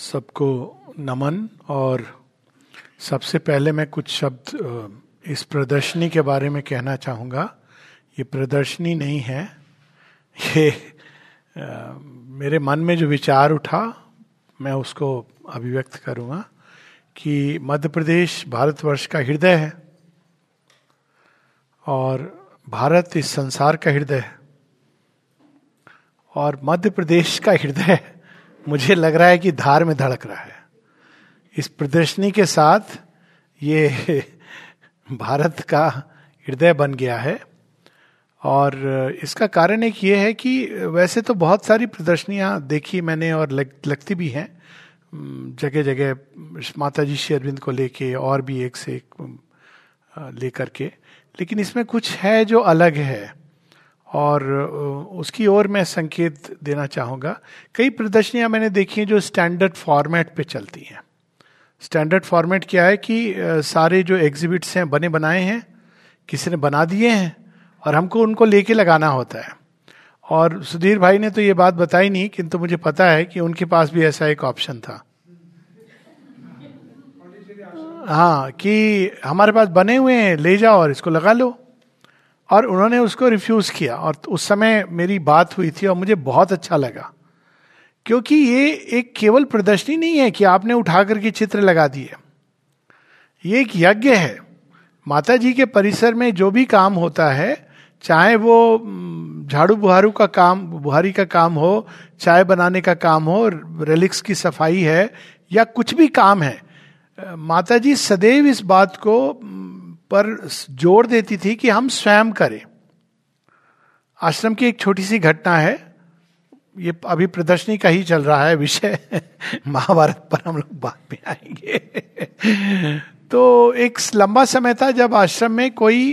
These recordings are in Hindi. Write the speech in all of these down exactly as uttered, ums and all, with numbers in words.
सबको नमन। और सबसे पहले मैं कुछ शब्द इस प्रदर्शनी के बारे में कहना चाहूँगा। ये प्रदर्शनी नहीं है, ये आ, मेरे मन में जो विचार उठा मैं उसको अभिव्यक्त करूँगा कि मध्य प्रदेश भारतवर्ष का हृदय है और भारत इस संसार का हृदय है और मध्य प्रदेश का हृदय मुझे लग रहा है कि धार में धड़क रहा है। इस प्रदर्शनी के साथ ये भारत का हृदय बन गया है और इसका कारण एक ये है कि वैसे तो बहुत सारी प्रदर्शनियाँ देखी मैंने और लग, लगती भी हैं जगह जगह, माता जी श्री अरविंद को लेके और भी एक से एक लेकर के, लेकिन इसमें कुछ है जो अलग है और उसकी ओर मैं संकेत देना चाहूँगा। कई प्रदर्शनियाँ मैंने देखी हैं जो स्टैंडर्ड फॉर्मेट पे चलती हैं। स्टैंडर्ड फॉर्मेट क्या है कि सारे जो एग्जिबिट्स हैं बने बनाए हैं, किसी ने बना दिए हैं और हमको उनको लेके लगाना होता है। और सुधीर भाई ने तो ये बात बताई नहीं, किंतु मुझे पता है कि उनके पास भी ऐसा एक ऑप्शन था हाँ कि हमारे पास बने हुए हैं, ले जाओ और इसको लगा लो। और उन्होंने उसको रिफ्यूज़ किया और उस समय मेरी बात हुई थी और मुझे बहुत अच्छा लगा, क्योंकि ये एक केवल प्रदर्शनी नहीं है कि आपने उठा करके चित्र लगा दिए। ये एक यज्ञ है। माता जी के परिसर में जो भी काम होता है, चाहे वो झाड़ू बुहारू का काम बुहारी का काम हो, चाय बनाने का काम हो, रेलिक्स की सफाई है या कुछ भी काम है, माता जी सदैव इस बात को पर जोर देती थी कि हम स्वयं करें। आश्रम की एक छोटी सी घटना है, ये अभी प्रदर्शनी का ही चल रहा है विषय, महाभारत पर हम लोग बाद में आएंगे। तो एक लंबा समय था जब आश्रम में कोई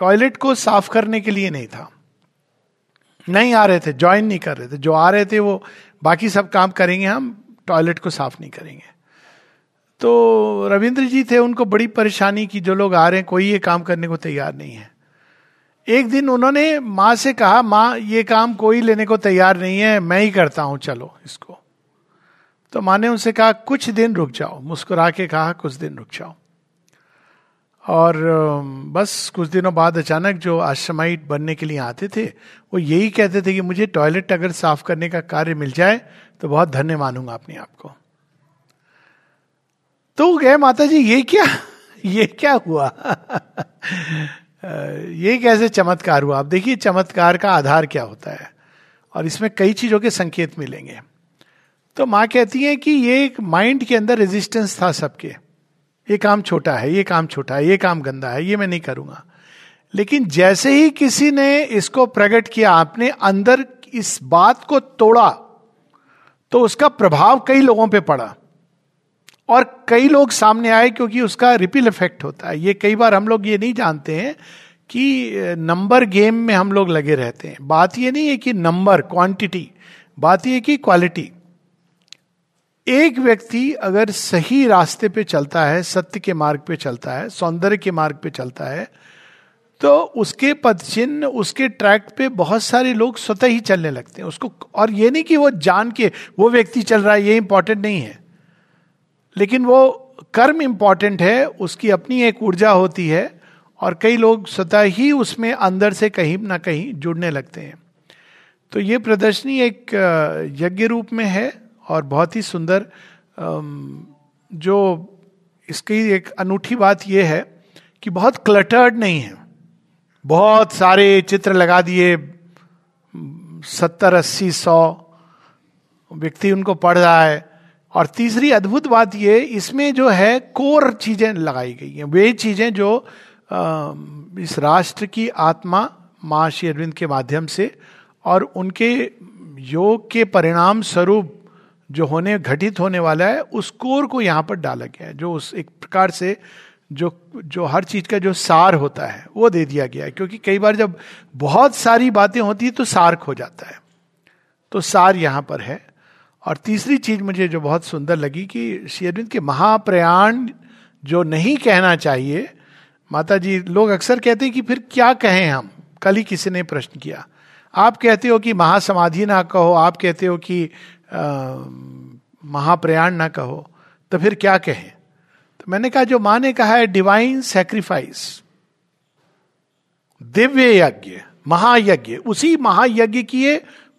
टॉयलेट को साफ करने के लिए नहीं था, नहीं आ रहे थे, ज्वाइन नहीं कर रहे थे। जो आ रहे थे वो बाकी सब काम करेंगे, हम टॉयलेट को साफ नहीं करेंगे। तो रविंद्र जी थे, उनको बड़ी परेशानी कि जो लोग आ रहे हैं कोई ये काम करने को तैयार नहीं है। एक दिन उन्होंने माँ से कहा, माँ ये काम कोई लेने को तैयार नहीं है, मैं ही करता हूँ, चलो इसको। तो माँ ने उनसे कहा कुछ दिन रुक जाओ, मुस्कुरा के कहा कुछ दिन रुक जाओ। और बस कुछ दिनों बाद अचानक जो आश्रमाइट बनने के लिए आते थे वो यही कहते थे कि मुझे टॉयलेट अगर साफ करने का कार्य मिल जाए तो बहुत धन्य मानूंगा अपने आप को। तो गए माता जी, ये क्या ये क्या हुआ ये कैसे चमत्कार हुआ? आप देखिए चमत्कार का आधार क्या होता है और इसमें कई चीजों के संकेत मिलेंगे। तो माँ कहती है कि ये एक माइंड के अंदर रेजिस्टेंस था सबके, ये काम छोटा है, ये काम छोटा है, ये काम गंदा है, ये मैं नहीं करूँगा। लेकिन जैसे ही किसी ने इसको प्रकट किया, आपने अंदर इस बात को तोड़ा, तो उसका प्रभाव कई लोगों पे पड़ा और कई लोग सामने आए, क्योंकि उसका रिपिल इफेक्ट होता है। ये कई बार हम लोग ये नहीं जानते हैं कि नंबर गेम में हम लोग लगे रहते हैं। बात ये नहीं है कि नंबर क्वांटिटी, बात ये है कि क्वालिटी। एक व्यक्ति अगर सही रास्ते पे चलता है, सत्य के मार्ग पे चलता है, सौंदर्य के मार्ग पे चलता है, तो उसके पदचिन्ह, उसके ट्रैक पे बहुत सारे लोग स्वतः ही चलने लगते हैं उसको। और ये नहीं कि वो जान के वो व्यक्ति चल रहा है, ये इंपॉर्टेंट नहीं है, लेकिन वो कर्म इंपॉर्टेंट है, उसकी अपनी एक ऊर्जा होती है और कई लोग स्वतः ही उसमें अंदर से कहीं ना कहीं जुड़ने लगते हैं। तो ये प्रदर्शनी एक यज्ञ रूप में है और बहुत ही सुंदर। जो इसकी एक अनूठी बात यह है कि बहुत क्लटर्ड नहीं है, बहुत सारे चित्र लगा दिए, सत्तर अस्सी सौ व्यक्ति उनको पढ़ रहा है। और तीसरी अद्भुत बात ये, इसमें जो है कोर चीज़ें लगाई गई हैं, वे चीज़ें जो इस राष्ट्र की आत्मा माँ श्री अरविंद के माध्यम से और उनके योग के परिणाम स्वरूप जो होने घटित होने वाला है, उस कोर को यहाँ पर डाला गया है। जो उस एक प्रकार से जो जो हर चीज़ का जो सार होता है वो दे दिया गया है, क्योंकि कई बार जब बहुत सारी बातें होती है तो सार खो जाता है, तो सार यहाँ पर है। और तीसरी चीज मुझे जो बहुत सुंदर लगी कि श्री अरविंद के महाप्रयाण जो नहीं कहना चाहिए, माता जी, लोग अक्सर कहते हैं कि फिर क्या कहें हम। कल ही किसी ने प्रश्न किया, आप कहते हो कि महासमाधि ना कहो, आप कहते हो कि महाप्रयाण ना कहो, तो फिर क्या कहें? तो मैंने कहा जो माँ ने कहा है डिवाइन सैक्रिफाइस, दिव्य यज्ञ, महायज्ञ, उसी महायज्ञ की ये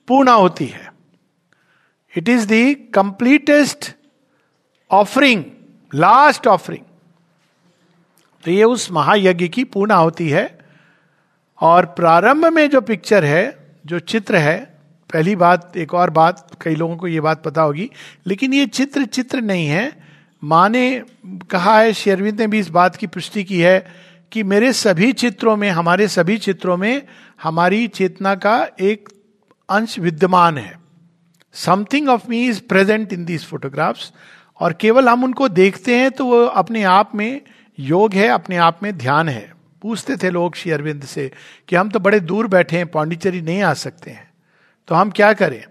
पूर्ण होती है. It is the completest offering, last offering. तो ये उस महायज्ञ की पूर्ण होती है. और प्रारंभ में जो पिक्चर है, जो चित्र है, पहली बात, एक और बात, कई लोगों को ये बात पता होगी, लेकिन ये चित्र चित्र नहीं है. माँ ने कहा है, श्री अरविंद ने भी इस बात की पुष्टि की है कि मेरे सभी चित्रों में, हमारे सभी चित्रों में हमारी चेतना का एक अंश विद्यमान है. Something of me is present in these photographs. और केवल हम उनको देखते हैं तो वो अपने आप में योग है, अपने आप में ध्यान है. पूछते थे लोग श्री अरविंद से कि हम तो बड़े दूर बैठे हैं, पॉन्डिचेरी नहीं आ सकते हैं, तो हम क्या करें?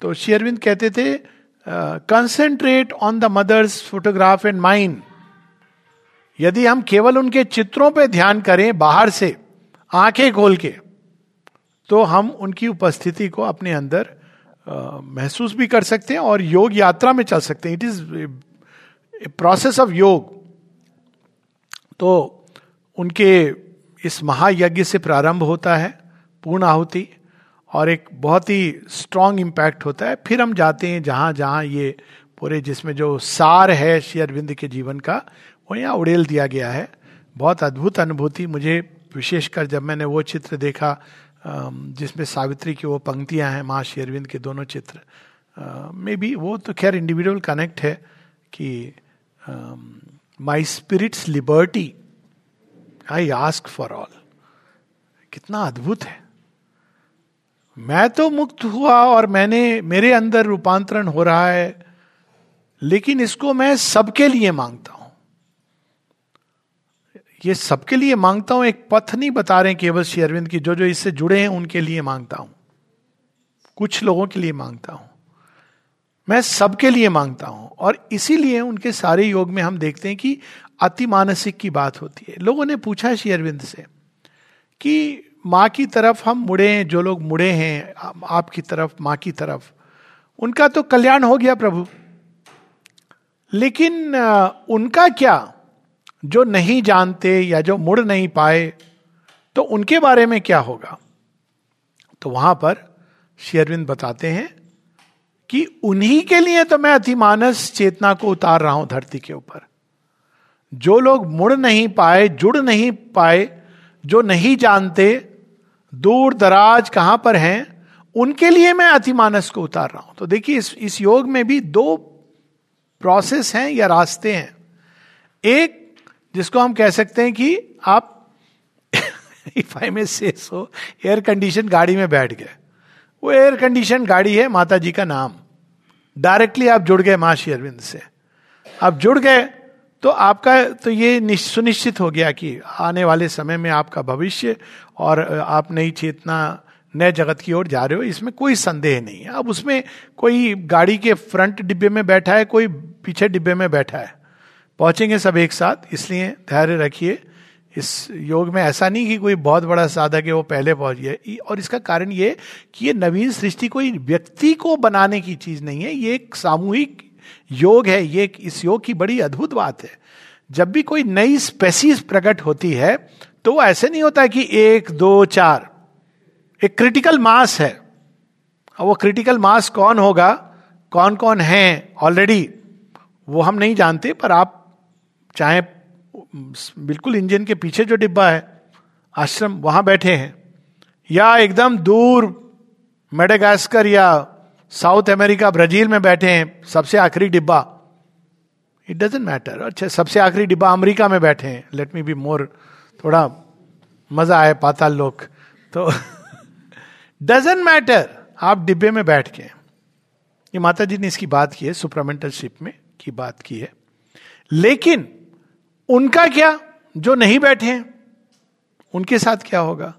तो श्री अरविंद कहते थे concentrate on the mother's photograph and mine. यदि हम केवल उनके चित्रों पे ध्यान करें बाहर से आंखें खोल के, तो हम उनकी उपस्थिति को अपने अंदर uh, महसूस भी कर सकते हैं और योग यात्रा में चल सकते हैं. It is a process of yoga. तो उनके इस महायज्ञ से प्रारंभ होता है पूर्ण आहुति, और एक बहुत ही स्ट्रांग इम्पैक्ट होता है. फिर हम जाते हैं जहाँ जहाँ ये पूरे, जिसमें जो सार है श्री अरविंद के जीवन का, वो यहाँ उड़ेल दिया गया है. बहुत अद्भुत अनुभूति मुझे, विशेषकर जब मैंने वो चित्र देखा जिसमें सावित्री की वो पंक्तियाँ हैं, माँ श्री अरविंद के दोनों चित्र में भी, वो तो खैर इंडिविजुअल कनेक्ट है कि my spirit's liberty I ask for all. कितना अद्भुत है. मैं तो मुक्त हुआ और मैंने, मेरे अंदर रूपांतरण हो रहा है, लेकिन इसको मैं सबके लिए मांगता हूं. ये सबके लिए मांगता हूं, एक पथ नहीं बता रहे केवल श्री अरविंद की, जो जो इससे जुड़े हैं उनके लिए मांगता हूं, कुछ लोगों के लिए मांगता हूं, मैं सबके लिए मांगता हूं. और इसीलिए उनके सारे योग में हम देखते हैं कि अति मानसिक की बात होती है. लोगों ने पूछा श्री अरविंद से कि माँ की तरफ हम मुड़े हैं, जो लोग मुड़े हैं आपकी तरफ, माँ की तरफ, उनका तो कल्याण हो गया प्रभु, लेकिन उनका क्या जो नहीं जानते या जो मुड़ नहीं पाए, तो उनके बारे में क्या होगा? तो वहां पर श्री अरविंद बताते हैं कि उन्हीं के लिए तो मैं अतिमानस चेतना को उतार रहा हूं धरती के ऊपर. जो लोग मुड़ नहीं पाए, जुड़ नहीं पाए, जो नहीं जानते, दूर दराज कहां पर हैं, उनके लिए मैं अतिमानस को उतार रहा हूं. तो देखिए, इस इस योग में भी दो प्रोसेस हैं या रास्ते हैं. एक जिसको हम कह सकते हैं कि आप इफ आई मे से सो, एयर कंडीशन गाड़ी में बैठ गए. वो एयर कंडीशन गाड़ी है माता जी का नाम. डायरेक्टली आप जुड़ गए माँ श्री अरविंद से. आप जुड़ गए तो आपका तो ये सुनिश्चित हो गया कि आने वाले समय में आपका भविष्य और आप नई चेतना, नए जगत की ओर जा रहे हो, इसमें कोई संदेह नहीं है. अब उसमें कोई गाड़ी के फ्रंट डिब्बे में बैठा है, कोई पीछे डिब्बे में बैठा है, पहुंचेंगे सब एक साथ. इसलिए धैर्य रखिए. इस योग में ऐसा नहीं कि कोई बहुत बड़ा साधक है वो पहले पहुंच गया. और इसका कारण ये कि ये नवीन सृष्टि कोई व्यक्ति को बनाने की चीज़ नहीं है, ये एक सामूहिक योग है. ये इस योग की बड़ी अद्भुत बात है. जब भी कोई नई स्पेसीज प्रकट होती है तो वो ऐसे नहीं होता कि एक दो चार, एक क्रिटिकल मास है. और वो क्रिटिकल मास कौन होगा, कौन कौन हैं ऑलरेडी, वो हम नहीं जानते. पर आप चाहे बिल्कुल इंजन के पीछे जो डिब्बा है आश्रम, वहां बैठे हैं, या एकदम दूर मेडागास्कर या साउथ अमेरिका ब्राजील में बैठे हैं, सबसे आखिरी डिब्बा, इट डजेंट मैटर. अच्छा, सबसे आखिरी डिब्बा अमेरिका में बैठे हैं, लेट मी बी मोर, थोड़ा मजा आए, पाताल लोक, तो डजेंट मैटर. आप डिब्बे में बैठ के, ये माता जी ने इसकी बात की है, सुपरमेंटलशिप में की बात की है. लेकिन उनका क्या जो नहीं बैठे हैं, उनके साथ क्या होगा?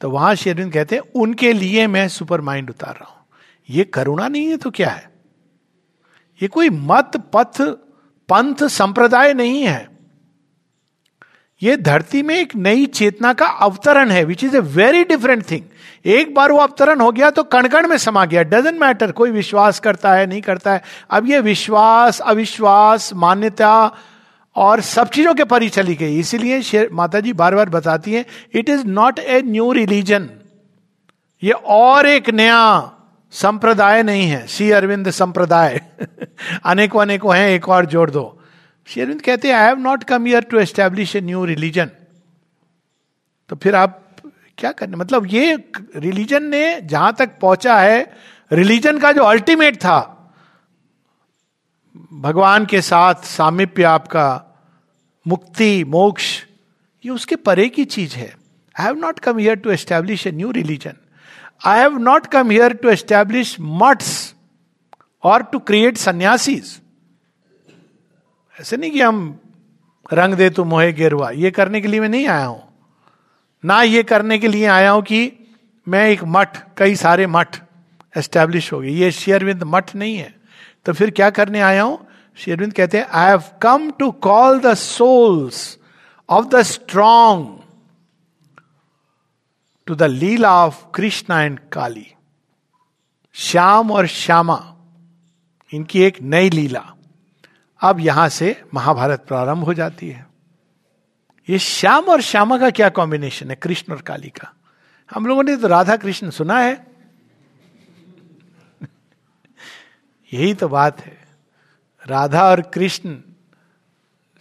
तो वहां श्री अरविंद कहते हैं उनके लिए मैं सुपर माइंड उतार रहा हूं. ये करुणा नहीं है तो क्या है? ये कोई मत, पथ, पंथ, संप्रदाय नहीं है. ये धरती में एक नई चेतना का अवतरण है, which is a very different thing. एक बार वो अवतरण हो गया तो कण कण में समा गया. डजंट मैटर कोई विश्वास करता है नहीं करता है. अब ये विश्वास, अविश्वास, मान्यता और सब चीजों के परी चली गई. इसीलिए माता जी बार बार बताती हैं, it is not a new religion. ये और एक नया संप्रदाय नहीं है. श्री अरविंद संप्रदाय अनेकों अनेकों हैं, एक और जोड़ दो. श्री अरविंद कहते हैं, I have not come here to establish a new religion. तो फिर आप क्या करने, मतलब ये रिलीजन ने जहां तक पहुंचा है, रिलीजन का जो अल्टीमेट था भगवान के साथ सामीप्य, आपका मुक्ति मोक्ष, ये उसके परे की चीज है. I have not come here to establish a new religion. I have not come here to establish मठ्स और टू क्रिएट सन्यासीज. ऐसे नहीं कि हम रंग दे तू मोहे गेरुआ, ये करने के लिए मैं नहीं आया हूं, ना ये करने के लिए आया हूं कि मैं एक मठ, कई सारे मठ एस्टैब्लिश हो गए. ये श्री अरविंद मठ नहीं है. तो फिर क्या करने आया हूं? श्री अरविंद कहते हैं, I have come to call the souls of the strong to the Leela of Krishna and Kali. Shyam और श्यामा, इनकी एक नई लीला. अब यहां से महाभारत प्रारंभ हो जाती है. ये श्याम और श्यामा का क्या कॉम्बिनेशन है, कृष्ण और काली का. हम लोगों ने तो राधा कृष्ण सुना है. यही तो बात है, राधा और कृष्ण.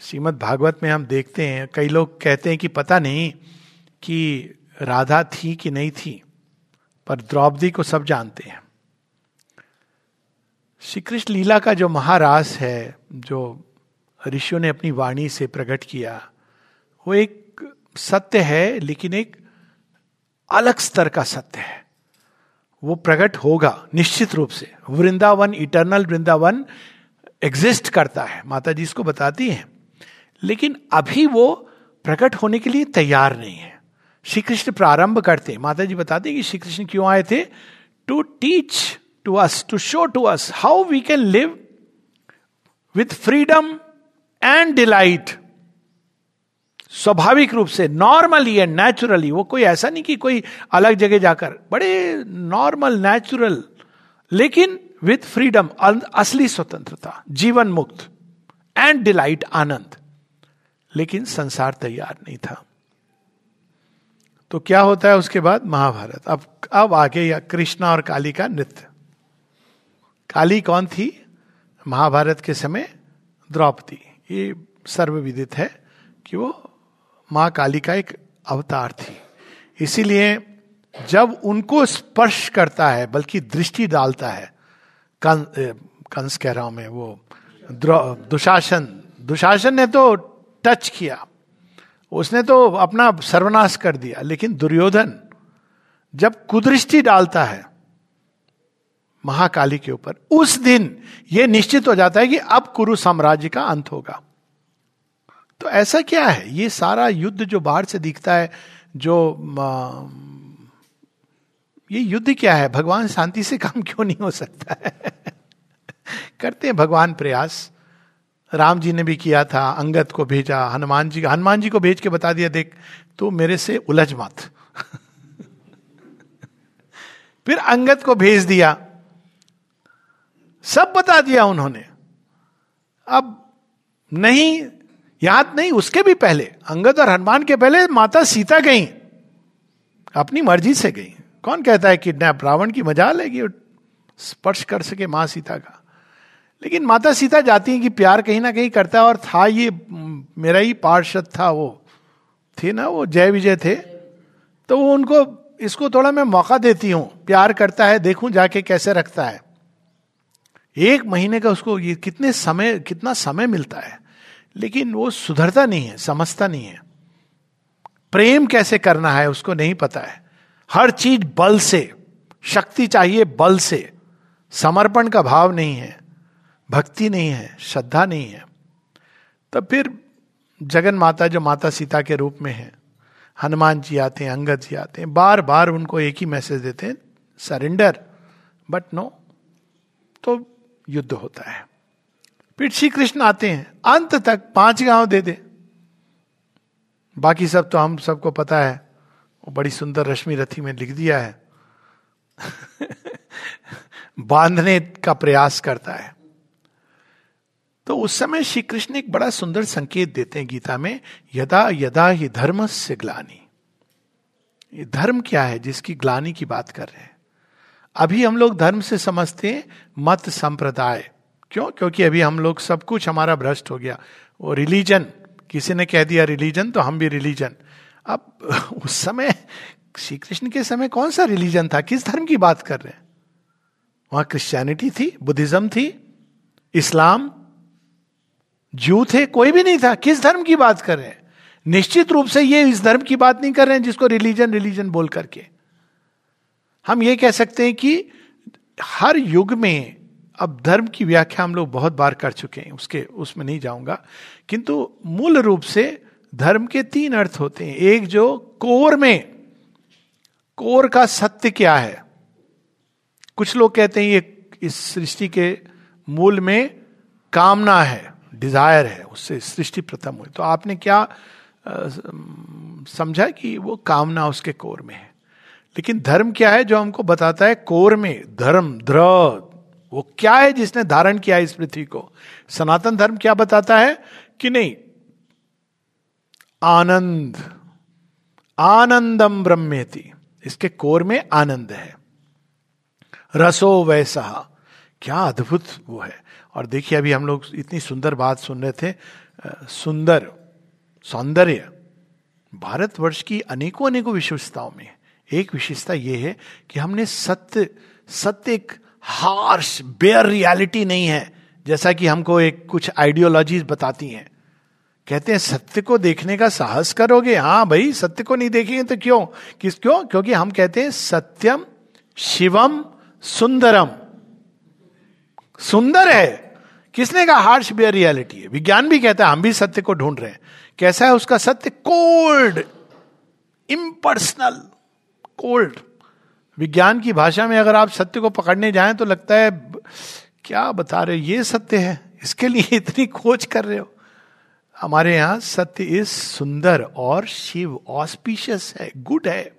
श्रीमद् भागवत में हम देखते हैं, कई लोग कहते हैं कि पता नहीं कि राधा थी कि नहीं थी, पर द्रौपदी को सब जानते हैं. श्री कृष्ण लीला का जो महारास है, जो ऋषियों ने अपनी वाणी से प्रकट किया, वो एक सत्य है, लेकिन एक अलग स्तर का सत्य है. वो प्रकट होगा निश्चित रूप से. वृंदावन, इटर्नल वृंदावन एग्जिस्ट करता है, माता जी इसको बताती हैं, लेकिन अभी वो प्रकट होने के लिए तैयार नहीं है. श्री कृष्ण प्रारंभ करते हैं, माता जी बताते हैं कि श्री कृष्ण क्यों आए थे. To teach to us, to show to us how we can live with freedom and delight. स्वाभाविक रूप से, नॉर्मली एंड नेचुरली. वो कोई ऐसा नहीं कि कोई अलग जगह जाकर, बड़े नॉर्मल नेचुरल, लेकिन विथ फ्रीडम, असली स्वतंत्रता, जीवन मुक्त एंड डिलाइट, आनंद. लेकिन संसार तैयार नहीं था. तो क्या होता है उसके बाद? महाभारत. अब अब आगे या कृष्णा और काली का नृत्य. काली कौन थी महाभारत के समय? द्रौपदी. ये सर्वविदित है कि वो माँ काली का एक अवतार थी. इसीलिए जब उनको स्पर्श करता है, बल्कि दृष्टि डालता है, कंस कह रहा हूं मैं, वो दुशासन, दुशासन ने तो टच किया, उसने तो अपना सर्वनाश कर दिया. लेकिन दुर्योधन जब कुदृष्टि डालता है महाकाली के ऊपर, उस दिन यह निश्चित हो जाता है कि अब कुरु साम्राज्य का अंत होगा. तो ऐसा क्या है? ये सारा युद्ध जो बाहर से दिखता है, जो ये युद्ध क्या है? भगवान शांति से काम क्यों नहीं हो सकता है? करते हैं भगवान प्रयास. राम जी ने भी किया था, अंगद को भेजा, हनुमान जी हनुमान जी को भेज के बता दिया, देख तू मेरे से उलझ मत. फिर अंगद को भेज दिया, सब बता दिया उन्होंने. अब नहीं, याद नहीं, उसके भी पहले, अंगद और हनुमान के पहले माता सीता गई, अपनी मर्जी से गई. कौन कहता है किडनैप? रावण की मजाल है कि स्पर्श कर सके माँ सीता का. लेकिन माता सीता जाती है कि प्यार कहीं ना कहीं करता है, और था ये मेरा ही पार्षद था, वो थे ना, वो जय विजय थे, तो वो उनको, इसको थोड़ा मैं मौका देती हूँ, प्यार करता है, देखूं जाके कैसे रखता है. एक महीने का उसको ये कितने समय कितना समय मिलता है, लेकिन वो सुधरता नहीं है, समझता नहीं है, प्रेम कैसे करना है उसको नहीं पता है. हर चीज बल से, शक्ति चाहिए बल से, समर्पण का भाव नहीं है, भक्ति नहीं है, श्रद्धा नहीं है. तब फिर जगन माता जो माता सीता के रूप में है, हनुमान जी आते हैं, अंगद जी आते हैं, बार बार उनको एक ही मैसेज देते हैं, सरेंडर, बट नो. तो युद्ध होता है. फिर श्री कृष्ण आते हैं, अंत तक पांच गांव दे दे, बाकी सब तो हम सबको पता है, वो बड़ी सुंदर रश्मि रथी में लिख दिया है बांधने का प्रयास करता है। तो उस समय श्री कृष्ण एक बड़ा सुंदर संकेत देते हैं गीता में, यदा यदा हि धर्मस्य ग्लानि। ये धर्म क्या है जिसकी ग्लानि की बात कर रहे हैं। अभी हम लोग धर्म से समझते हैं मत संप्रदाय, क्यों? क्योंकि अभी हम लोग सब कुछ हमारा भ्रष्ट हो गया। वो रिलीजन, किसी ने कह दिया रिलीजन तो हम भी रिलीजन। अब उस समय श्री कृष्ण के समय कौन सा रिलीजन था, किस धर्म की बात कर रहे हैं? वहां क्रिश्चियनिटी थी, बुद्धिज्म थी, इस्लाम, जू थे, कोई भी नहीं था। किस धर्म की बात कर रहे हैं? निश्चित रूप से ये इस धर्म की बात नहीं कर रहे हैं जिसको रिलीजन रिलीजन बोल करके। हम ये कह सकते हैं कि हर युग में अब धर्म की व्याख्या हम लोग बहुत बार कर चुके हैं, उसके उसमें नहीं जाऊंगा, किंतु मूल रूप से धर्म के तीन अर्थ होते हैं। एक जो कोर में, कोर का सत्य क्या है। कुछ लोग कहते हैं ये इस सृष्टि के मूल में कामना है, डिजायर है, उससे सृष्टि प्रथम हुई। तो आपने क्या समझा कि वो कामना उसके कोर में है। लेकिन धर्म क्या है जो हमको बताता है कोर में धर्म ध्र वो क्या है जिसने धारण किया इस पृथ्वी को। सनातन धर्म क्या बताता है कि नहीं, आनंद, आनंदम ब्रह्मेति, इसके कोर में आनंद है। रसो वैसहा, क्या अद्भुत वो है। और देखिए अभी हम लोग इतनी सुंदर बात सुन रहे थे, सुंदर, सौंदर्य भारतवर्ष की अनेकों अनेकों विशेषताओं में एक विशेषता ये है कि हमने सत्य, सत्य एक हार्श बेयर रियलिटी नहीं है जैसा कि हमको एक कुछ आइडियोलॉजीज बताती हैं। कहते हैं सत्य को देखने का साहस करोगे? हाँ भाई, सत्य को नहीं देखेंगे तो क्यों, किस क्यों? क्योंकि हम कहते हैं सत्यम शिवम सुंदरम, सुंदर है। किसने कहा हार्श बेयर रियलिटी है? विज्ञान भी कहता है, हम भी सत्य को ढूंढ रहे हैं। कैसा है उसका सत्य? Cold, impersonal, cold. विज्ञान की भाषा में अगर आप सत्य को पकड़ने जाएं तो लगता है क्या बता रहे हो, ये सत्य है, इसके लिए इतनी खोज कर रहे हो। हमारे यहाँ सत्य इस सुंदर और शिव, ऑस्पिशियस है, गुड है।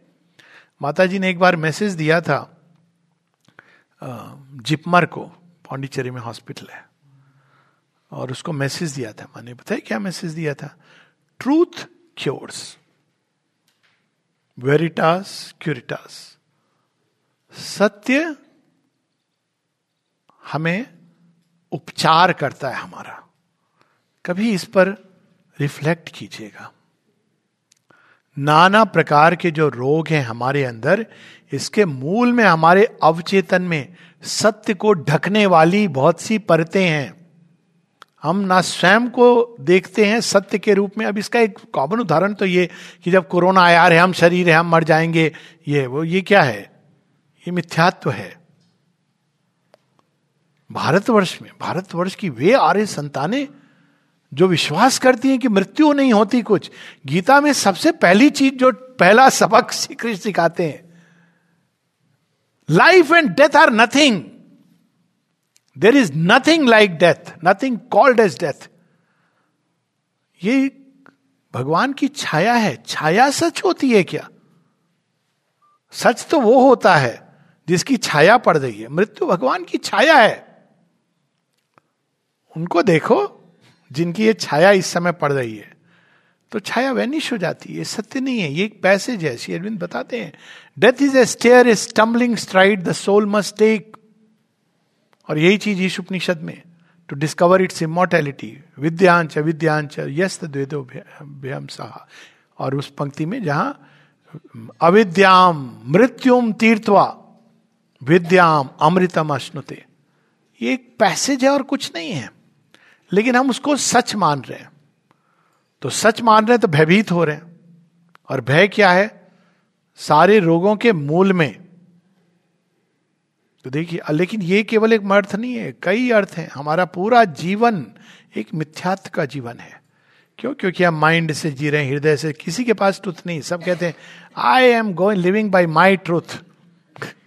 माता जी ने एक बार मैसेज दिया था जिपमर को, पॉन्डिचेरी में हॉस्पिटल है, और उसको मैसेज दिया था। मैंने बताया क्या मैसेज दिया था, ट्रूथ क्योर्स, वेरिटास क्यूरिटास। सत्य हमें उपचार करता है हमारा। कभी इस पर रिफ्लेक्ट कीजिएगा। नाना प्रकार के जो रोग हैं हमारे अंदर, इसके मूल में हमारे अवचेतन में सत्य को ढकने वाली बहुत सी परतें हैं। हम ना स्वयं को देखते हैं सत्य के रूप में। अब इसका एक कॉमन उदाहरण तो ये कि जब कोरोना आया है, हम शरीर है, हम मर जाएंगे, ये वो, ये क्या है, ये मिथ्यात्व है। भारतवर्ष में, भारतवर्ष की वे आर्य संतानें जो विश्वास करती हैं कि मृत्यु नहीं होती कुछ। गीता में सबसे पहली चीज, जो पहला सबक श्री कृष्ण सिखाते हैं, life and death are nothing, there is nothing like death, nothing called as death. ये भगवान की छाया है। छाया सच होती है क्या? सच तो वो होता है जिसकी छाया पड़ रही है। मृत्यु भगवान की छाया है। उनको देखो जिनकी ये छाया इस समय पड़ रही है, तो छाया वैनिश हो जाती है। सत्य नहीं है, ये एक पैसेज है। श्री अरविंद बताते हैं, death is a stair, a stumbling stride the soul must take. और यही चीज ईश उपनिषद में, टू डिस्कवर इट्स इमॉर्टैलिटी विद्यांच अविद्यांच यस्त द्वैतो भयम सहा। और उस पंक्ति में जहां अविद्याम मृत्युम तीर्थवा विद्याम अमृतम अश्नुते, ये एक पैसेज है और कुछ नहीं है। लेकिन हम उसको सच मान रहे हैं। तो सच मान रहे हैं तो भयभीत हो रहे हैं। और भय क्या है? सारे रोगों के मूल में। तो देखिए, लेकिन ये केवल एक अर्थ नहीं है, कई अर्थ हैं। हमारा पूरा जीवन एक मिथ्यात्व का जीवन है। क्यों? क्योंकि हम माइंड से जी रहे हैं, हृदय से। किसी के पास ट्रुथ नहीं। सब कहते हैं I am going living by my truth.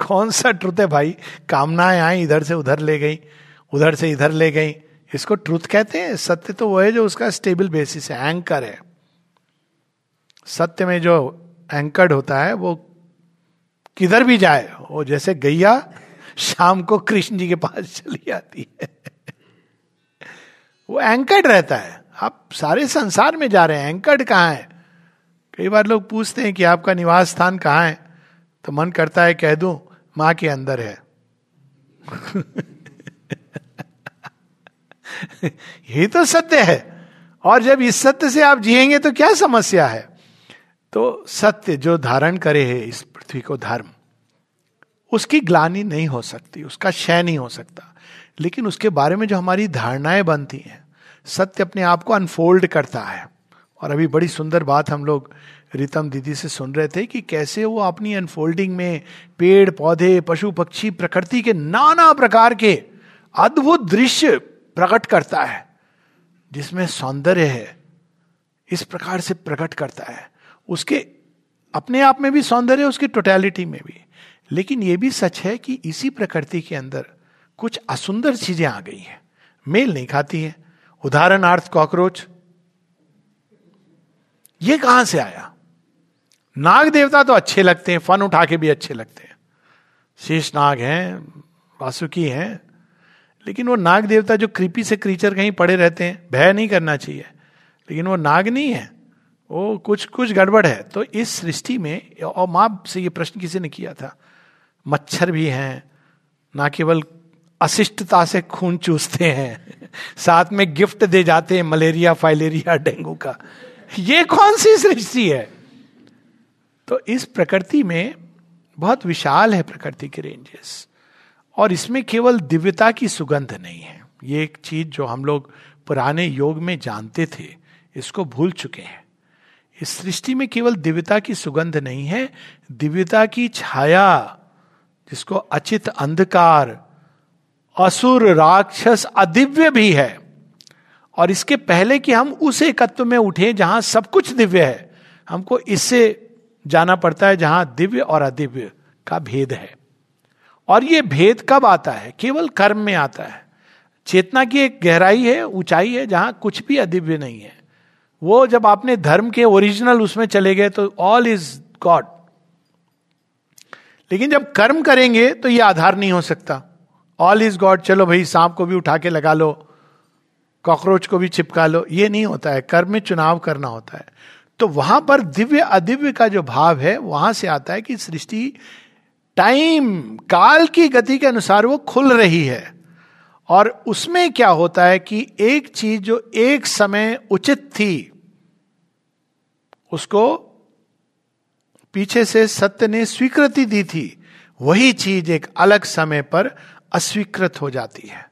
कौन सा ट्रुथ है भाई? कामनाएं आई, इधर से उधर ले गई, उधर से इधर ले गई, इसको ट्रुथ कहते हैं? सत्य तो वह है जो उसका स्टेबल बेसिस है, एंकर है। सत्य में जो एंकर्ड होता है वो किधर भी जाए, वो जैसे गैया शाम को कृष्ण जी के पास चली आती है, वो एंकर्ड रहता है। आप सारे संसार में जा रहे हैं, एंकर्ड कहाँ है? कई बार लोग पूछते हैं कि आपका निवास स्थान कहाँ है, तो मन करता है कह दूं माँ के अंदर है। यही तो सत्य है, और जब इस सत्य से आप जिएंगे तो क्या समस्या है? तो सत्य जो धारण करे है इस पृथ्वी को धर्म, उसकी ग्लानि नहीं हो सकती, उसका क्षय नहीं हो सकता। लेकिन उसके बारे में जो हमारी धारणाएं बनती हैं, सत्य अपने आप को अनफोल्ड करता है। और अभी बड़ी सुंदर बात हम लोग रितम दीदी से सुन रहे थे कि कैसे वो अपनी अनफोल्डिंग में पेड़ पौधे पशु पक्षी प्रकृति के नाना प्रकार के अद्भुत दृश्य प्रकट करता है, जिसमें सौंदर्य है, इस प्रकार से प्रकट करता है। उसके अपने आप में भी सौंदर्य, उसकी टोटैलिटी में भी। लेकिन ये भी सच है कि इसी प्रकृति के अंदर कुछ असुंदर चीजें आ गई हैं, मेल नहीं खाती है। उदाहरणार्थ कॉकरोच, ये कहां से आया? नाग देवता तो अच्छे लगते हैं, फन उठा के भी अच्छे लगते हैं, शेष नाग हैं, वासुकी हैं, लेकिन वो नाग देवता जो क्रीपी से क्रीचर कहीं पड़े रहते हैं, भय नहीं करना चाहिए, लेकिन वो नाग नहीं है, वो कुछ कुछ गड़बड़ है। तो इस सृष्टि में, और माँ से ये प्रश्न किसी ने किया था, मच्छर भी हैं, ना केवल अशिष्टता से खून चूसते हैं, साथ में गिफ्ट दे जाते हैं मलेरिया फाइलेरिया डेंगू का, ये कौन सी सृष्टि है? तो इस प्रकृति में बहुत विशाल है प्रकृति के रेंजेस, और इसमें केवल दिव्यता की सुगंध नहीं है। ये एक चीज जो हम लोग पुराने योग में जानते थे, इसको भूल चुके हैं। इस सृष्टि में केवल दिव्यता की सुगंध नहीं है, दिव्यता की छाया, जिसको अचित अंधकार, असुर, राक्षस, अदिव्य भी है। और इसके पहले कि हम उस एकत्व में उठे जहां सब कुछ दिव्य है, हमको इससे जाना पड़ता है जहां दिव्य और अदिव्य का भेद है। और ये भेद कब आता है? केवल कर्म में आता है। चेतना की एक गहराई है, ऊंचाई है, जहां कुछ भी अदिव्य नहीं है। वो जब आपने धर्म के ओरिजिनल उसमें चले गए तो ऑल इज गॉड। लेकिन जब कर्म करेंगे तो ये आधार नहीं हो सकता। ऑल इज गॉड, चलो भाई सांप को भी उठा के लगा लो, कॉकरोच को भी चिपका लो, ये नहीं होता है। कर्म में चुनाव करना होता है। तो वहां पर दिव्य अदिव्य का जो भाव है, वहां से आता है कि सृष्टि टाइम काल की गति के अनुसार वो खुल रही है। और उसमें क्या होता है कि एक चीज जो एक समय उचित थी, उसको पीछे से सत्य ने स्वीकृति दी थी, वही चीज एक अलग समय पर अस्वीकृत हो जाती है।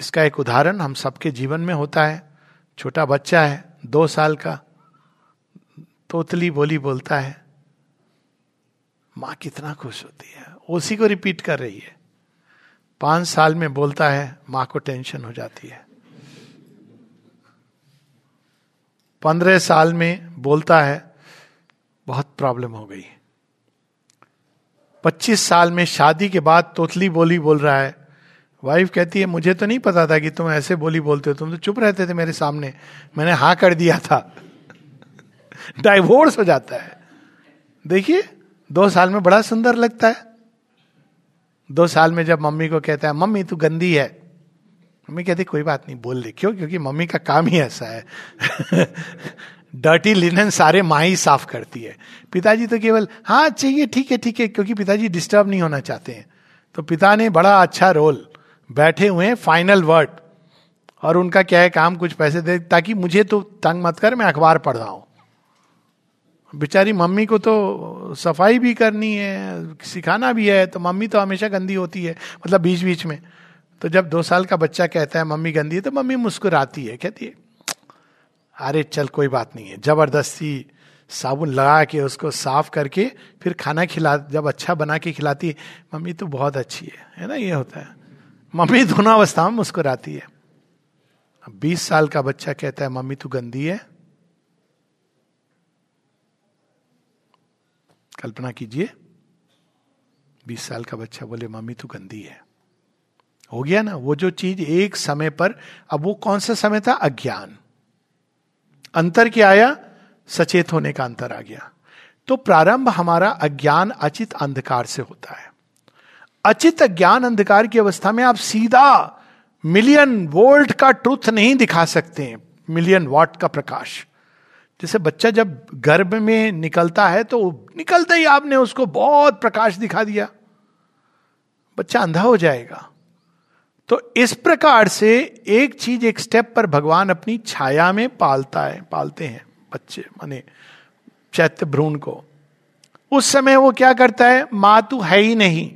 इसका एक उदाहरण हम सबके जीवन में होता है। छोटा बच्चा है, दो साल का, तोतली बोली बोलता है, माँ कितना खुश होती है, उसी को रिपीट कर रही है। पांच साल में बोलता है, माँ को टेंशन हो जाती है। पंद्रह साल में बोलता है, बहुत प्रॉब्लम हो गई। पच्चीस साल में शादी के बाद तोतली बोली बोल रहा है। वाइफ कहती है, मुझे तो नहीं पता था कि तुम ऐसे बोली बोलते हो, तुम तो चुप रहते थे मेरे सामने, मैंने हाँ कर दिया था। डाइवोर्स हो जाता है। देखिए, दो साल में बड़ा सुंदर लगता है। दो साल में जब मम्मी को कहता है, मम्मी तू गंदी है, मम्मी कहती कोई बात नहीं, बोल दे। क्यों? क्योंकि मम्मी का काम ही ऐसा है। डर्टी लिनन सारे माँ ही साफ करती है। पिताजी तो केवल हाँ चाहिए, ठीक है ठीक है, क्योंकि पिताजी डिस्टर्ब नहीं होना चाहते हैं। तो पिता ने बड़ा अच्छा रोल, बैठे हुए हैं फाइनल वर्ड, और उनका क्या है काम, कुछ पैसे दे ताकि मुझे तो तंग मत कर, मैं अखबार पढ़ रहा हूँ। बेचारी मम्मी को तो सफाई भी करनी है, सिखाना भी है, तो मम्मी तो हमेशा गंदी होती है, मतलब बीच बीच में। तो जब दो साल का बच्चा कहता है मम्मी गंदी है, तो मम्मी मुस्कुराती है, कहती है अरे चल कोई बात नहीं है। जबरदस्ती साबुन लगा के उसको साफ करके फिर खाना खिला, जब अच्छा बना के खिलाती है, मम्मी तो बहुत अच्छी है, है ना, ये होता है। मम्मी दोनों अवस्था में मुस्कुराती है। अब बीस साल का बच्चा कहता है मम्मी तू गंदी है, कल्पना कीजिए। बीस साल का बच्चा बोले मम्मी तू गंदी है, हो गया ना। वो जो चीज एक समय पर, अब वो कौन सा समय था? अज्ञान। अंतर क्या आया? सचेत होने का अंतर आ गया। तो प्रारंभ हमारा अज्ञान अचित अंधकार से होता है। अचित अज्ञान अंधकार की अवस्था में आप सीधा मिलियन वोल्ट का ट्रुथ नहीं दिखा सकते हैं, मिलियन वॉट का प्रकाश। जैसे बच्चा जब गर्भ में निकलता है तो निकलते ही आपने उसको बहुत प्रकाश दिखा दिया, बच्चा अंधा हो जाएगा। तो इस प्रकार से एक चीज एक स्टेप पर भगवान अपनी छाया में पालता है, पालते हैं बच्चे माने चैत्य भ्रूण को। उस समय वो क्या करता है, मां तू है ही नहीं,